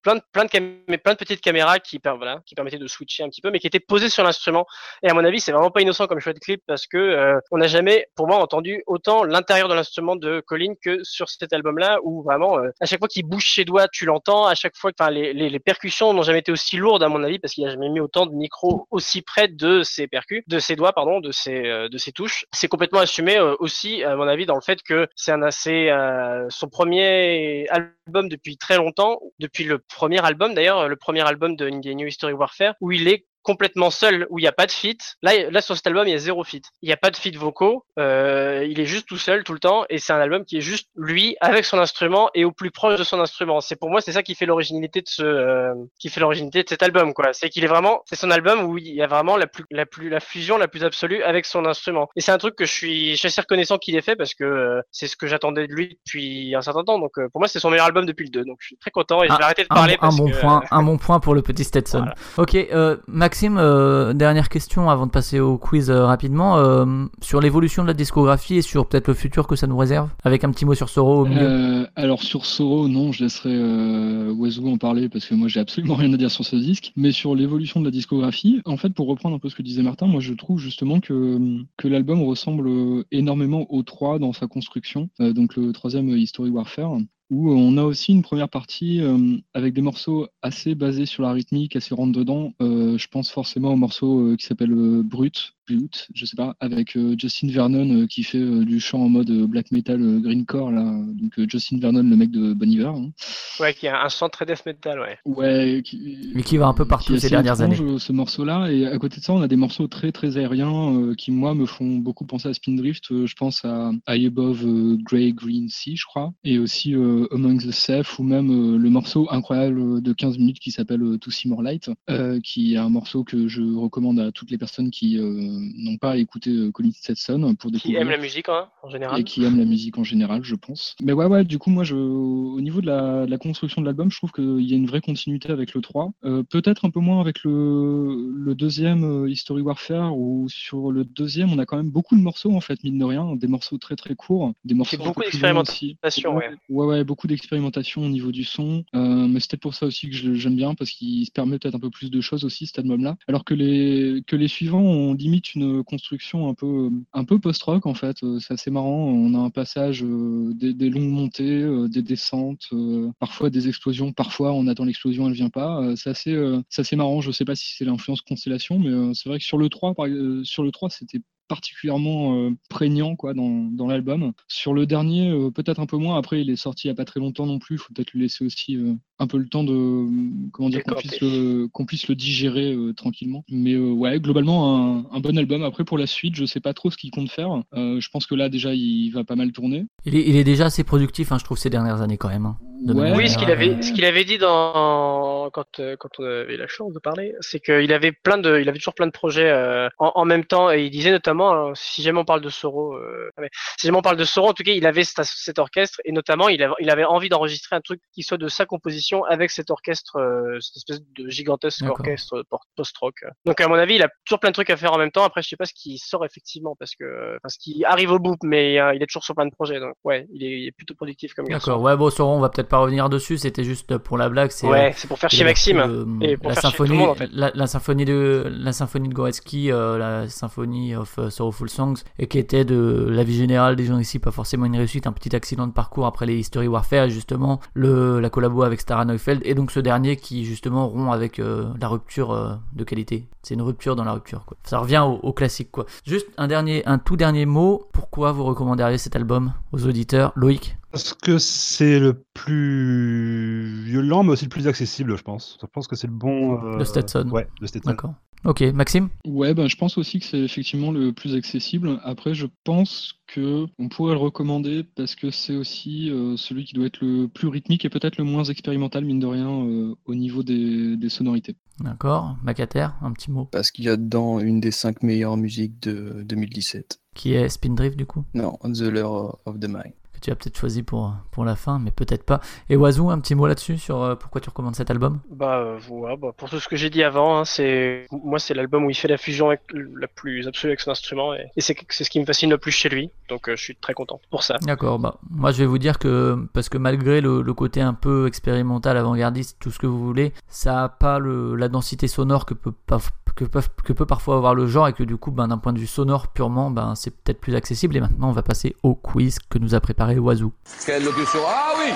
plein de petites caméras qui permettaient de switcher un petit peu, mais qui étaient posées sur l'instrument. Et à mon avis, c'est vraiment pas innocent comme choix de clip, parce que on n'a jamais, pour moi, entendu autant l'intérieur de l'instrument de Colin que sur cet album-là, où vraiment à chaque fois qu'il bouge ses doigts, tu l'entends. À chaque fois, les percussions n'ont jamais été aussi lourdes, à mon avis, parce qu'il n'a jamais mis autant de micros aussi près de ses doigts, de ses touches. C'est complètement assumé aussi, à mon avis, dans le fait que c'est son premier album depuis très longtemps, depuis le premier album d'ailleurs, le premier album de New History Warfare, où il est complètement seul où il n'y a pas de feat. Là sur cet album, il y a zéro feat. Il n'y a pas de feat vocaux. Il est juste tout seul tout le temps et c'est un album qui est juste lui avec son instrument et au plus proche de son instrument. C'est pour moi, c'est ça qui fait l'originalité de cet album, quoi. C'est qu'il est vraiment, c'est son album où il y a vraiment la fusion la plus absolue avec son instrument. Et c'est un truc que je suis assez reconnaissant qu'il ait fait parce que c'est ce que j'attendais de lui depuis un certain temps. Donc pour moi, c'est son meilleur album depuis le 2. Donc je suis très content et je vais arrêter de parler un bon point pour le petit Stetson. Voilà. OK, Maxime, dernière question avant de passer au quiz rapidement sur l'évolution de la discographie et sur peut-être le futur que ça nous réserve avec un petit mot sur Sorrow au milieu. Alors sur Sorrow, non, je laisserai Wazoo en parler parce que moi j'ai absolument rien à dire sur ce disque, mais sur l'évolution de la discographie, en fait pour reprendre un peu ce que disait Martin, moi je trouve justement que l'album ressemble énormément au 3 dans sa construction, donc le 3e History Warfare, où on a aussi une première partie avec des morceaux assez basés sur la rythmique, assez rentre-dedans. Je pense forcément au morceau qui s'appelle Brut, je sais pas, avec Justin Vernon qui fait du chant en mode black metal greencore là, donc Justin Vernon, le mec de Bon Iver, hein. Ouais, qui a un chant très death metal, ouais mais qui va un peu partout ces dernières années. Ce morceau-là, et à côté de ça, on a des morceaux très très aériens qui moi me font beaucoup penser à Spindrift. Je pense à High Above Grey Green Sea, je crois, et aussi Among the Self, ou même le morceau incroyable de 15 minutes qui s'appelle To See More Light, qui est un morceau que je recommande à toutes les personnes qui n'ont pas écouté Colin Stetson pour découvrir. Qui aiment la musique en général. Et qui aiment la musique en général, je pense. Mais ouais, du coup, moi, au niveau de la construction de l'album, je trouve qu'il y a une vraie continuité avec le 3. Peut-être un peu moins avec le deuxième History Warfare, où sur le deuxième, on a quand même beaucoup de morceaux, en fait, mine de rien, des morceaux très très courts. Des morceaux beaucoup d'expérimentation, ouais. Beaucoup d'expérimentation au niveau du son, mais c'est peut-être pour ça aussi que j'aime bien, parce qu'il se permet peut-être un peu plus de choses aussi, cet album-là, alors que les suivants ont limite une construction un peu post-rock, en fait. C'est assez marrant, on a un passage des longues montées, des descentes, parfois des explosions, parfois on attend l'explosion, elle vient pas, c'est assez marrant. Je sais pas si c'est l'influence Constellation, mais c'est vrai que sur le 3, c'était particulièrement prégnant, quoi, dans l'album. Sur le dernier, peut-être un peu moins. Après, il est sorti il n'y a pas très longtemps non plus, il faut peut-être lui laisser aussi un peu le temps de qu'on puisse le digérer tranquillement. Mais ouais, globalement un bon album. Après, pour la suite, je sais pas trop ce qu'il compte faire. Je pense que là déjà il va pas mal tourner. Il est déjà assez productif, hein, je trouve, ces dernières années quand même, hein. Ouais. Oui, ce qu'il avait dit quand on avait la chance de parler, c'est qu'il avait toujours plein de projets en même temps, et il disait notamment, si jamais on parle de Sorrow, en tout cas, il avait cet orchestre, et notamment il avait envie d'enregistrer un truc qui soit de sa composition avec cet orchestre, cette espèce de gigantesque orchestre post-rock. Donc à mon avis, il a toujours plein de trucs à faire en même temps. Après, je sais pas ce qui sort effectivement, parce qu'il arrive au bout, mais il est toujours sur plein de projets. Donc ouais, il est plutôt productif comme garçon. D'accord. Ouais, bon, Sorrow, on va peut-être pas revenir dessus, c'était juste pour la blague, c'est pour faire chier Maxime et pour faire symphonie, chier tout le monde, en fait. La symphonie de Goretzky, la symphonie of Sorrowful Songs, et qui était, de l'avis général des gens ici, pas forcément une réussite, un petit accident de parcours après les History Warfare, justement la collabo avec Sarah Neufeld, et donc ce dernier qui justement rompt avec la rupture de qualité. C'est une rupture dans la rupture, quoi. Ça revient au classique, quoi. Juste un tout dernier mot, pourquoi vous recommanderiez cet album aux auditeurs, Loïc? Parce que c'est le plus violent, mais aussi le plus accessible, je pense. Je pense que c'est le bon... le Stetson. Ouais, le Stetson. D'accord. Ok, Maxime ? Ouais, je pense aussi que c'est effectivement le plus accessible. Après, je pense que on pourrait le recommander parce que c'est aussi celui qui doit être le plus rythmique et peut-être le moins expérimental, mine de rien, au niveau des sonorités. D'accord. Macater, un petit mot. Parce qu'il y a dedans une des 5 meilleures musiques de 2017. Qui est Spindrift, du coup ? Non, The Lure of the Mind. Que tu as peut-être choisi pour la fin, mais peut-être pas. Et Wazoo, un petit mot là-dessus sur pourquoi tu recommandes cet album ? Pour tout ce que j'ai dit avant, hein, c'est l'album où il fait la fusion la plus absolue avec son instrument, et c'est ce qui me fascine le plus chez lui, donc je suis très content pour ça. D'accord, moi je vais vous dire que, parce que malgré le côté un peu expérimental, avant-gardiste, tout ce que vous voulez, ça n'a pas la densité sonore que peut parfois avoir le genre, et que du coup, d'un point de vue sonore purement, c'est peut-être plus accessible. Et maintenant, on va passer au quiz que nous a préparé Wazoo. Quelle locution ? Ah oui !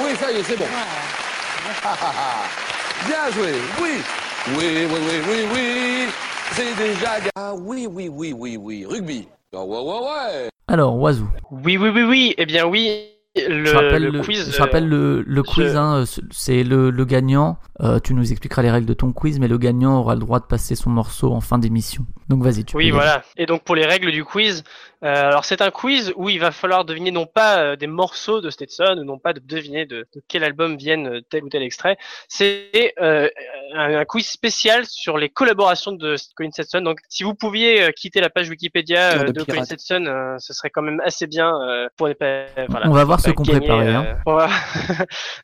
Oui, ça y est, c'est bon. Ah, ah, ah. Bien joué, oui. Oui. C'est déjà... Ah oui. Rugby. Ah ouais. Alors, Wazoo. Oui. Eh bien oui, Je rappelle le quiz. Hein, c'est le gagnant. Tu nous expliqueras les règles de ton quiz, mais le gagnant aura le droit de passer son morceau en fin d'émission. Donc vas-y. Voilà. Et donc pour les règles du quiz, alors c'est un quiz où il va falloir deviner non pas des morceaux de Stetson, ou non pas de deviner de quel album viennent tel ou tel extrait. C'est un quiz spécial sur les collaborations de Colin Stetson. Donc si vous pouviez quitter la page Wikipédia de Colin Stetson, ce serait quand même assez bien pour ne pas. Voilà. On va voir ce qu'on prépare.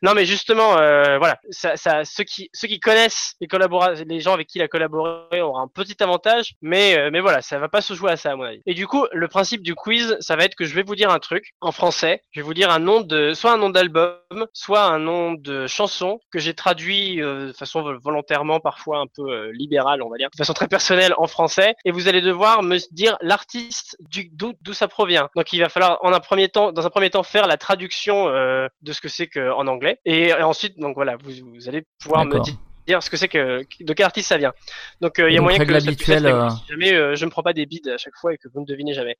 Non, mais justement, voilà, ça, ceux qui connaissent les gens avec qui il a collaboré auront un petit avantage, mais voilà, ça va pas se jouer à ça à mon avis. Et du coup, le principe du quiz, ça va être que je vais vous dire un truc en français, je vais vous dire soit un nom d'album, soit un nom de chanson que j'ai traduit de façon volontairement, parfois un peu libérale, on va dire, de façon très personnelle en français, et vous allez devoir me dire l'artiste d'où ça provient. Donc il va falloir dans un premier temps faire la traduction de ce que c'est qu'en anglais, et ensuite donc voilà, vous allez pouvoir me dire ce que c'est que de quel artiste ça vient. Donc il y a moyen que ça puisse être, si jamais je me prends pas des bides à chaque fois et que vous ne devinez jamais.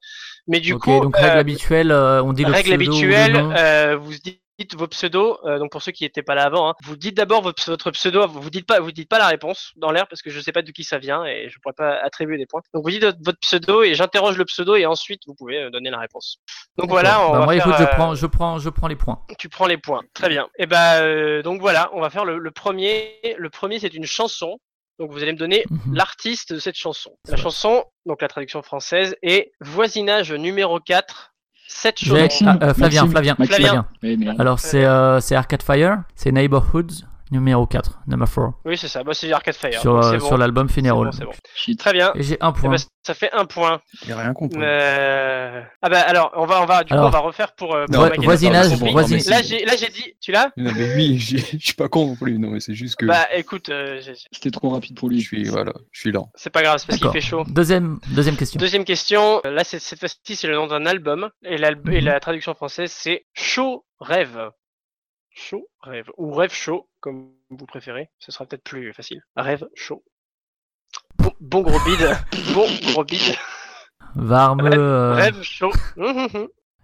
Mais du coup, donc règle habituelle, on dit le pseudo. Règle habituelle, vous dites vos pseudos. Donc pour ceux qui n'étaient pas là avant, hein, vous dites d'abord votre pseudo. Vous dites pas la réponse dans l'air parce que je sais pas de qui ça vient et je pourrais pas attribuer des points. Donc vous dites votre pseudo et j'interroge le pseudo et ensuite vous pouvez donner la réponse. Donc voilà. Je prends les points. Tu prends les points. Très bien. Et donc voilà, on va faire le premier. Le premier, c'est une chanson. Donc vous allez me donner l'artiste de cette chanson. La chanson, donc la traduction française est Voisinage numéro 4. Cette chose. Flavien. Alors c'est Arcade Fire, c'est Neighborhoods numéro 4, number 4. Oui, c'est ça. Bah c'est Arcade Fire. Sur l'album Funeral. C'est bon. Très bien. Et j'ai un point. Et ça fait un point. J'ai rien compris. Alors on va refaire pour Macater. Voisinage. Là j'ai dit, tu l'as ? Non mais oui, je suis pas con non plus, non mais c'est juste que écoute, c'était trop rapide pour lui, je suis lent. C'est pas grave, c'est parce qu'il fait chaud. Deuxième question. Là cette fois-ci c'est le nom d'un album et la traduction française c'est Chaud Rêve. Chaud Rêve ou Rêve Chaud comme vous préférez, ce sera peut-être plus facile. Rêve Chaud. Bon gros bide. Varme. Rêve chaud.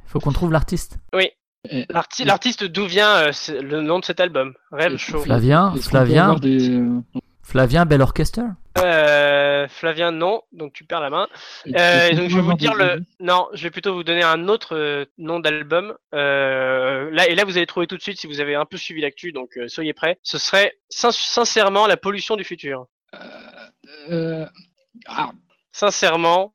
Faut qu'on trouve l'artiste. Oui. L'artiste d'où vient le nom de cet album. Rêve chaud. Flavien, Bel Orchestre. Flavien, non. Donc tu perds la main. Donc je vais vous dire Non, je vais plutôt vous donner un autre nom d'album. Là vous allez trouver tout de suite si vous avez un peu suivi l'actu. Donc soyez prêts. Ce serait sincèrement la pollution du futur. Sincèrement,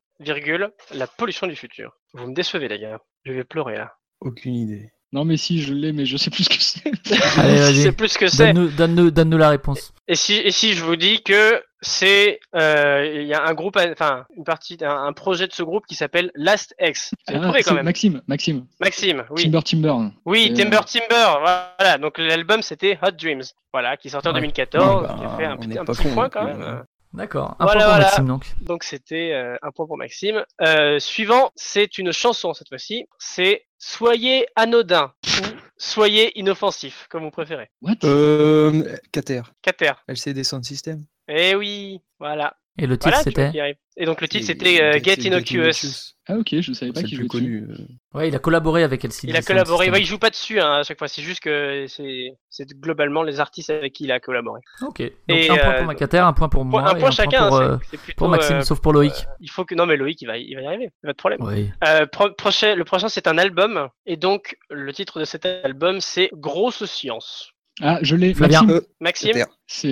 la pollution du futur. Vous me décevez les gars, je vais pleurer là. Aucune idée. Non mais si je l'ai, mais je sais plus ce que c'est. Allez. C'est plus ce que c'est. Donne-nous la réponse. Et si je vous dis que c'est il y a un groupe, enfin une partie, un projet de ce groupe qui s'appelle Last X. Vous avez trouvé quand même. Maxime, oui. Timber. Oui, Timber. Voilà. Donc l'album c'était Hot Dreams. Voilà, qui est sorti en 2014. Qui a fait un petit point quand même. D'accord, un point pour Maxime donc c'était un point pour Maxime. Suivant, c'est une chanson cette fois-ci, c'est Soyez anodin ou Soyez inoffensif, comme vous préférez. What ? Cater. LCD Sound System. Eh oui, voilà. Et le titre c'était ? Et donc le titre c'était Get Innocuous. Ah ok, je ne savais pas qu'il était connu. Ouais, il a collaboré avec LCD. Il joue pas dessus hein, à chaque fois. C'est juste que c'est globalement les artistes avec qui il a collaboré. Ok. Donc et un point pour Macater, un point pour moi, un point chacun pour, c'est plutôt, pour Maxime, sauf pour Loïc. Loïc il va y arriver, pas de problème. Oui. Le prochain c'est un album et donc le titre de cet album c'est Grosse Science. Ah, je l'ai. Maxime. C'est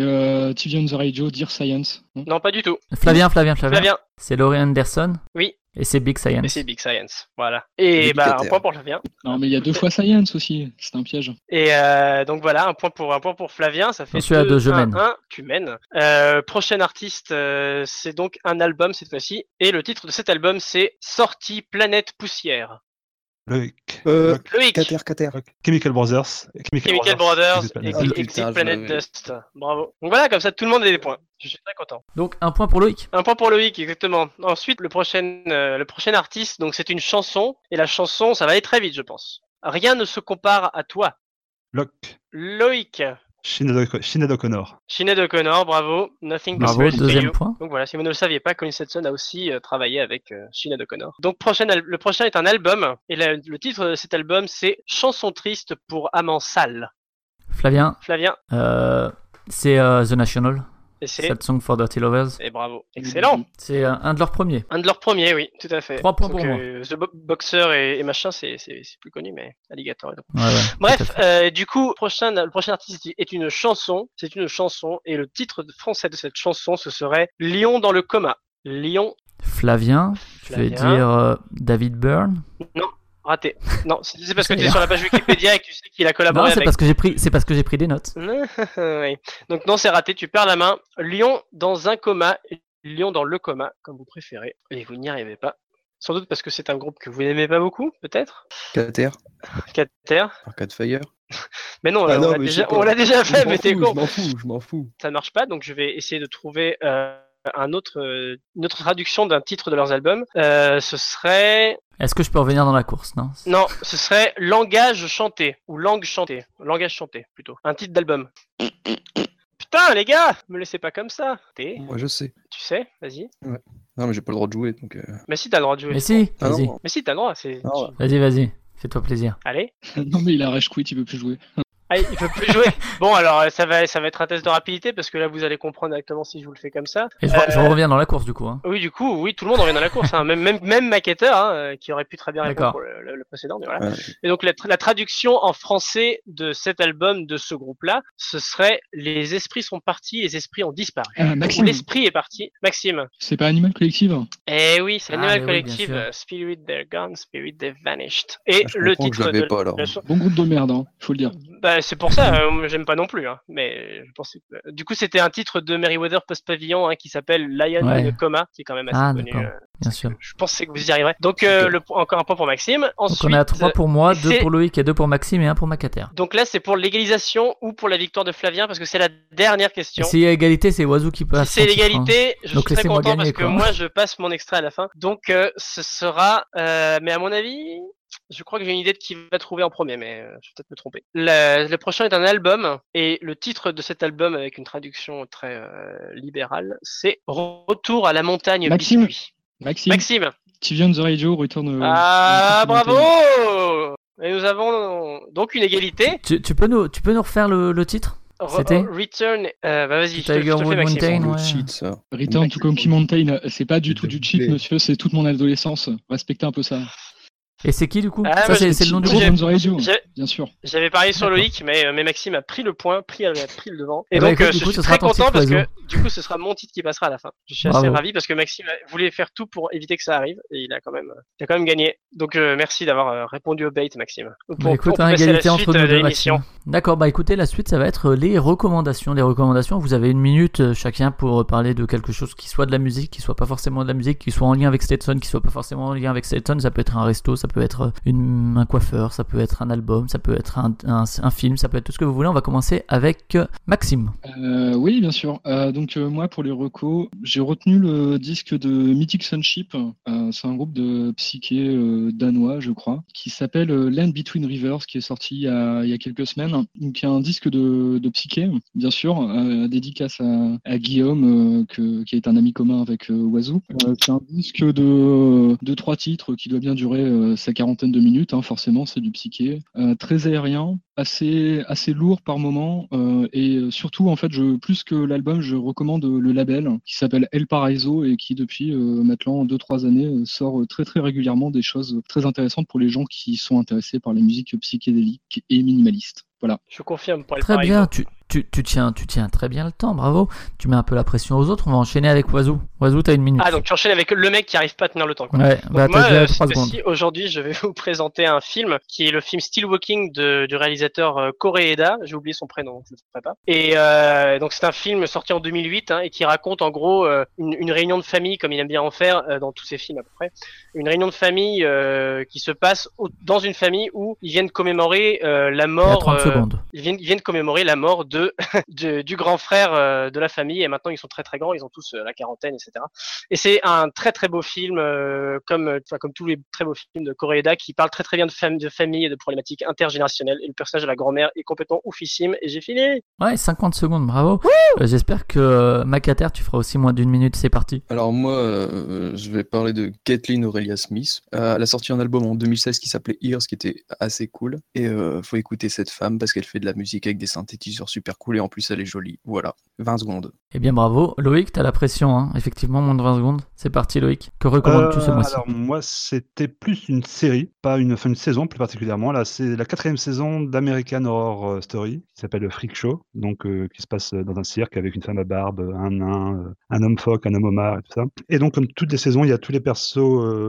TV on the Radio, Dear Science. Non, pas du tout. Flavien. C'est Laurie Anderson. Oui. Et c'est Big Science. Voilà. Et un point pour Flavien. Non, mais il y a deux fois Science aussi. C'est un piège. Et donc voilà, un point pour Flavien. Ça fait 2-1. Tu mènes. Prochain artiste, c'est donc un album cette fois-ci. Et le titre de cet album, c'est Sortie Planète Poussière. Loïc. Cater. Chemical Brothers et Planet Dust. Bravo. Donc voilà, comme ça tout le monde a des points. Je suis très content. Donc un point pour Loïc. Un point pour Loïc, exactement. Ensuite, le prochain artiste, donc c'est une chanson et la chanson, ça va aller très vite, je pense. Rien ne se compare à toi. Loïc. Sinéad O'Connor, bravo. Nothing But Space. Deuxième point. Donc voilà, si vous ne le saviez pas, Colin Stetson a aussi travaillé avec Sinéad O'Connor. Donc le prochain est un album, et le titre de cet album, c'est Chanson triste pour amant sale. Flavien. C'est The National. Et c'est Sad Song for Dirty Lovers. Et bravo. Excellent. C'est un de leurs premiers. Oui, tout à fait. 3 points donc, pour moi. The Boxer et machin, c'est plus connu, mais Alligator. Ouais. Bref, du coup, le prochain artiste est une chanson. C'est une chanson. Et le titre français de cette chanson, ce serait Lion dans le coma. Lion. Flavien. Je vais dire David Byrne. Non. Raté. Non, c'est parce que tu es sur la page Wikipédia et que tu sais qu'il a collaboré avec... c'est parce que j'ai pris des notes. Oui. Donc non, c'est raté, tu perds la main. Lion dans un coma, Lion dans le coma, comme vous préférez. Et vous n'y arrivez pas. Sans doute parce que c'est un groupe que vous n'aimez pas beaucoup, peut-être ? Macater. Arcade Fire. Mais non, on l'a déjà fait, mais t'es con. Je m'en fous. Ça marche pas, donc je vais essayer de trouver... une autre traduction d'un titre de leurs albums, ce serait... Est-ce que je peux revenir dans la course, non ? Non, ce serait Langage chanté, ou Langue chantée, Langage chanté plutôt, un titre d'album. Putain les gars, me laissez pas comme ça. Moi je sais. Tu sais, vas-y. Ouais. Non mais j'ai pas le droit de jouer donc... Mais si t'as le droit de jouer. Mais si, vas-y. Mais si t'as le droit, c'est... Non, ouais. Vas-y, fais-toi plaisir. Allez. Non mais il a rage quit, il veut plus jouer. Ah, il peut plus jouer. Bon, alors ça va être un test de rapidité parce que là vous allez comprendre exactement si je vous le fais comme ça. Et je reviens dans la course du coup. Hein. Oui, tout le monde revient dans la course. Hein. Même Macater hein, qui aurait pu très bien répondre pour le précédent. Mais voilà. Ouais. Et donc la traduction en français de cet album de ce groupe-là, ce serait les esprits sont partis, les esprits ont disparu. L'esprit est parti. Maxime. C'est pas Animal Collective. Eh oui, c'est Animal Collective. Oui, Spirit they're gone, Spirit they vanished. Et le titre de pas, alors. Bon groupe de merde, hein, faut le dire. Bah, c'est pour ça, j'aime pas non plus. Hein, mais je pensais. Du coup, c'était un titre de Meriwether post-pavillon hein, qui s'appelle Lion in the Coma, qui est quand même assez connu. Bien sûr. Je pensais que vous y arriverez. Donc, encore un point pour Maxime. Ensuite, donc on est à 3 pour moi, 2 pour Loïc et 2 pour Maxime et 1 pour Macater. Donc là, c'est pour l'égalisation ou pour la victoire de Flavien parce que c'est la dernière question. Si c'est égalité, c'est Wazoo qui passe. Si c'est l'égalité, hein. Je suis très content gagner, parce que moi, je passe mon extrait à la fin. Donc, ce sera. Mais à mon avis. Je crois que j'ai une idée de qui va trouver en premier, mais je vais peut-être me tromper. Le prochain est un album, et le titre de cet album, avec une traduction très libérale, c'est Retour à la montagne. Maxime. Tivion the Radio, retourne. Ah, bravo! Et nous avons donc une égalité. Tu peux nous refaire le titre? C'était Return. Bah vas-y, je te fais Maxime. Mountain, ouais. Cheat, ça. Return to Conky Mountain, c'est pas du tout du cheat, monsieur, c'est toute mon adolescence. Respectez un peu ça. Et c'est qui du coup ? Ah, ça c'est le nom du groupe. Bien sûr. J'avais parié sur Loïc, mais Maxime a pris le point, pris le devant. Et donc je suis très content parce que du coup ce sera mon titre qui passera à la fin. Je suis assez ravi parce que Maxime voulait faire tout pour éviter que ça arrive et il a quand même gagné. Donc merci d'avoir répondu au bait, Maxime. Écoute, égalité entre nous deux, Maxime. D'accord, bah écoutez, la suite ça va être les recommandations. Les recommandations, vous avez 1 minute chacun pour parler de quelque chose qui soit de la musique, qui soit pas forcément de la musique, qui soit en lien avec Stetson, qui soit pas forcément en lien avec Stetson. Ça peut être un resto, ça peut être un coiffeur, ça peut être un album, ça peut être un film, ça peut être tout ce que vous voulez. On va commencer avec Maxime. Oui, bien sûr. Donc moi, pour les recos, j'ai retenu le disque de Mythic Sunship. C'est un groupe de psyché danois, je crois, qui s'appelle Land Between Rivers, qui est sorti il y a quelques semaines. Donc il y a un disque de psyché, bien sûr, dédicace à Guillaume, qui est un ami commun avec Wazoo. C'est un disque de 3 titres qui doit bien durer sa quarantaine de minutes, hein, forcément c'est du psyché, très aérien, assez lourd par moment, et surtout en fait plus que l'album je recommande le label qui s'appelle El Paraiso et qui depuis maintenant 2-3 années sort très très régulièrement des choses très intéressantes pour les gens qui sont intéressés par la musique psychédélique et minimaliste. Voilà. Je confirme pour El Paraiso. Très bien, tu tiens très bien le temps, bravo. Tu mets un peu la pression aux autres, on va enchaîner avec Wazoo. Wazoo, t'as 1 minute. Ah, donc tu enchaînes avec le mec qui arrive pas à tenir le temps, quoi. Ouais, donc bah, moi, aujourd'hui, je vais vous présenter un film qui est le film Still Walking du réalisateur Kore-eda. J'ai oublié son prénom, je ne le ferai pas. Et donc c'est un film sorti en 2008 hein, et qui raconte en gros une réunion de famille, comme il aime bien en faire dans tous ses films à peu près. Une réunion de famille qui se passe dans une famille où ils viennent commémorer la mort. Il y a 30 secondes. Ils viennent commémorer la mort de du grand frère de la famille, et maintenant ils sont très très grands, ils ont tous la quarantaine, etc. Et c'est un très très beau film, comme tous les très beaux films de Kore-eda, qui parle très très bien de famille et de problématiques intergénérationnelles, et le personnage de la grand-mère est complètement oufissime, et j'ai fini. Ouais, 50 secondes, bravo. J'espère que Macater, tu feras aussi moins d'une minute, c'est parti. Alors moi, je vais parler de Kathleen Aurelia Smith. Elle a sorti un album en 2016 qui s'appelait Ears, qui était assez cool, et faut écouter cette femme parce qu'elle fait de la musique avec des synthétiseurs super cool, et en plus elle est jolie. Voilà, 20 secondes. Eh bien bravo. Loïc, t'as la pression, hein. Effectivement, moins de 20 secondes. C'est parti Loïc, que recommandes-tu ce mois-ci? Alors moi, c'était plus une série, une saison plus particulièrement. Là, c'est la 4e saison d'American Horror Story, qui s'appelle le Freak Show, donc qui se passe dans un cirque avec une femme à barbe, un nain, un homme phoque, un homme homard, et tout ça. Et donc, comme toutes les saisons, il y a tous les persos,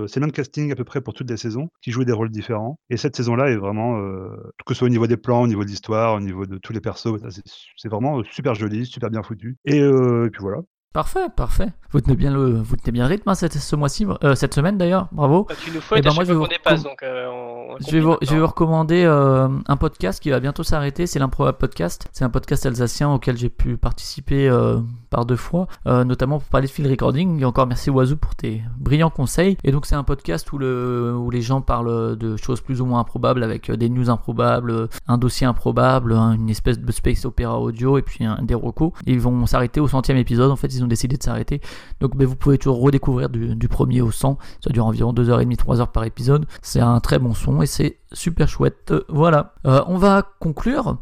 c'est le même casting à peu près pour toutes les saisons, qui jouent des rôles différents. Et cette saison-là est vraiment, que ce soit au niveau des plans, au niveau de l'histoire, au niveau de tous les persos, c'est vraiment super joli, super bien foutu. Et puis voilà. Parfait, parfait. Vous tenez bien le rythme, hein, cette semaine d'ailleurs, bravo. Tu nous fouettes, moi je vous dépasse, donc je vais vous recommander un podcast qui va bientôt s'arrêter, c'est l'Improbable Podcast. C'est un podcast alsacien auquel j'ai pu participer par 2 fois, notamment pour parler de field recording. Et encore merci Wazoo pour tes brillants conseils. Et donc c'est un podcast où les gens parlent de choses plus ou moins improbables, avec des news improbables, un dossier improbable, une espèce de space opéra audio, et puis des recos. Ils vont s'arrêter au 100e épisode, en fait ils ont décidé de s'arrêter. Donc vous pouvez toujours redécouvrir du 1er au 100, ça dure environ 2h30, 3h par épisode. C'est un très bon son et c'est super chouette. Voilà, on va conclure.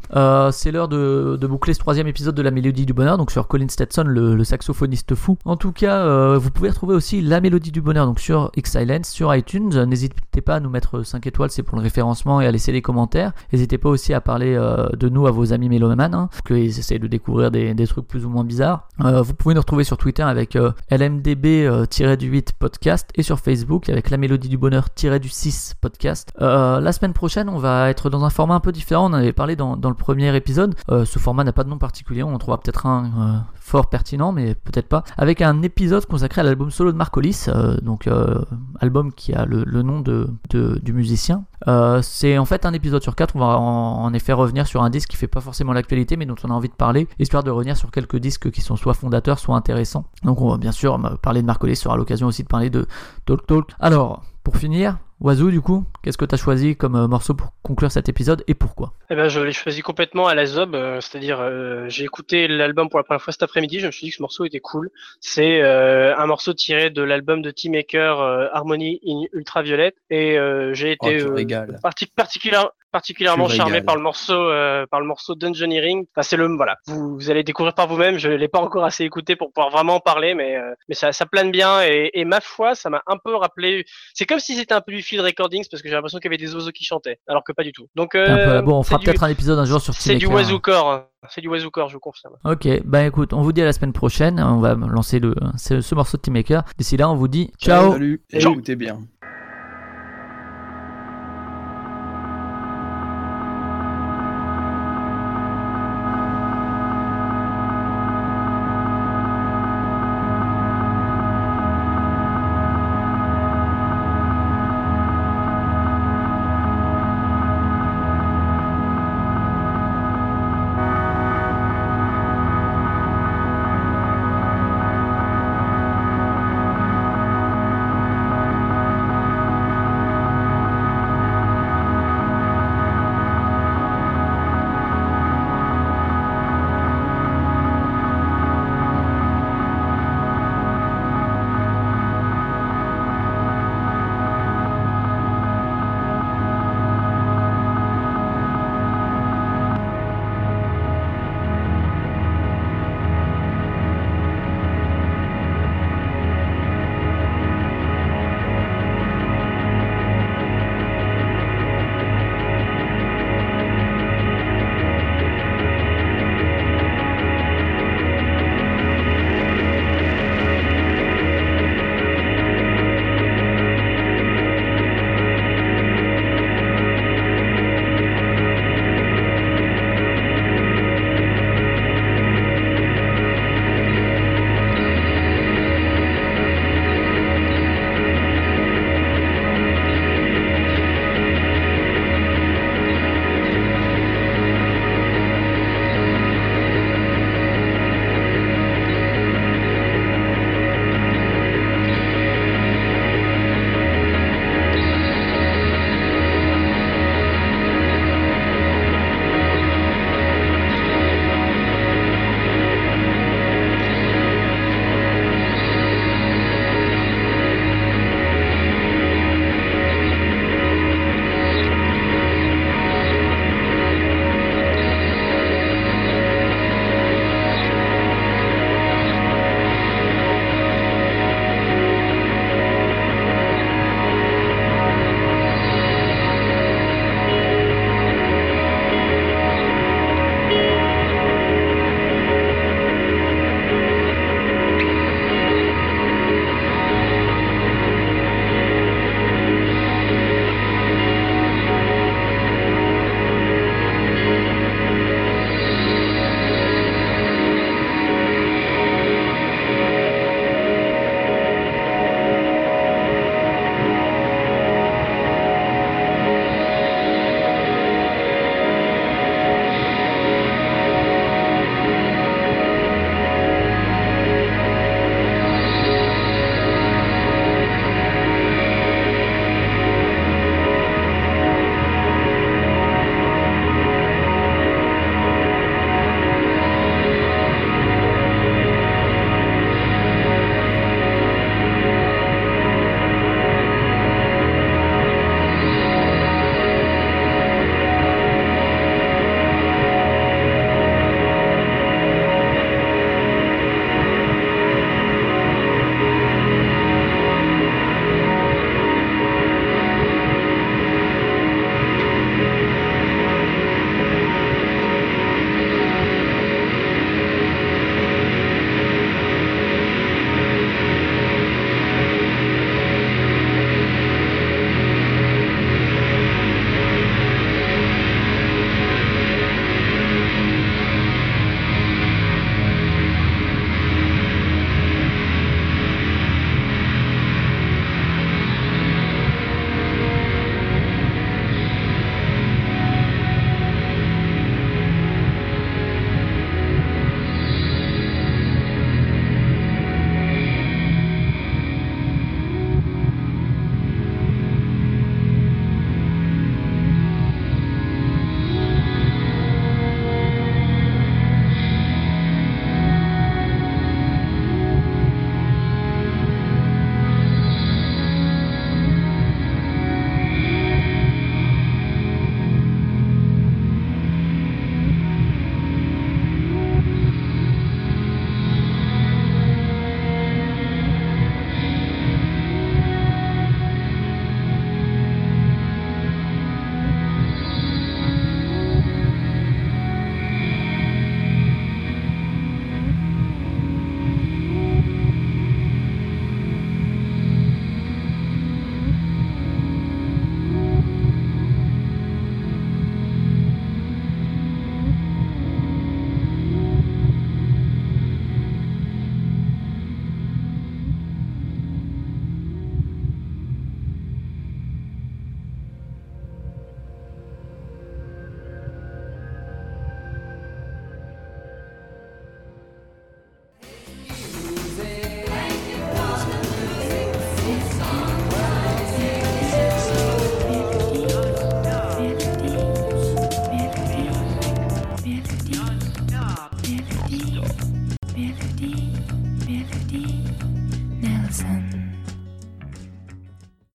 C'est l'heure de boucler ce 3e épisode de La Mélodie du Bonheur, donc sur Colin Stetson, le saxophoniste fou. En tout cas, vous pouvez retrouver aussi La Mélodie du Bonheur donc sur X-Silence, sur iTunes. N'hésitez pas à nous mettre 5 étoiles, c'est pour le référencement, et à laisser des commentaires. N'hésitez pas aussi à parler de nous à vos amis mélomanes, hein, qu'ils essayent de découvrir des trucs plus ou moins bizarres. Vous pouvez nous retrouver sur Twitter avec LMDB-8 podcast, et sur Facebook avec La Mélodie du Bonheur-6 podcast. La semaine prochaine, on va être dans un format un peu différent. On en avait parlé dans le premier épisode. Ce format n'a pas de nom particulier. On en trouvera peut-être un fort pertinent, mais peut-être pas. Avec un épisode consacré à l'album solo de Marcolis, donc album qui a le nom du musicien. C'est en fait un épisode sur 4. On va en effet revenir sur un disque qui fait pas forcément l'actualité, mais dont on a envie de parler, histoire de revenir sur quelques disques qui sont soit fondateurs, soit intéressants. Donc on va bien sûr parler de Marcolis, sera l'occasion aussi de parler de Talk Talk. Alors, pour finir, Wazoo, du coup, qu'est-ce que tu as choisi comme morceau pour conclure cet épisode, et pourquoi? Eh ben, je l'ai choisi complètement à la zob, c'est-à-dire j'ai écouté l'album pour la première fois cet après-midi, je me suis dit que ce morceau était cool. C'est un morceau tiré de l'album de Team Maker, Harmony in Ultraviolet, et j'ai été particulièrement charmé par le morceau d'Engineering. Enfin, vous allez découvrir par vous-même. Je l'ai pas encore assez écouté pour pouvoir vraiment en parler, mais ça plane bien, et ma foi, ça m'a un peu rappelé. C'est comme si c'était un peu du field recordings, parce que j'ai l'impression qu'il y avait des oiseaux qui chantaient, alors que pas du tout. Donc on fera peut-être un épisode un jour sur Team Maker. C'est du Wazoo Core, je vous confirme. Ok, bah écoute, on vous dit à la semaine prochaine. On va lancer ce morceau de Team Maker. D'ici là, on vous dit ciao. Salut. Et écoutez bien.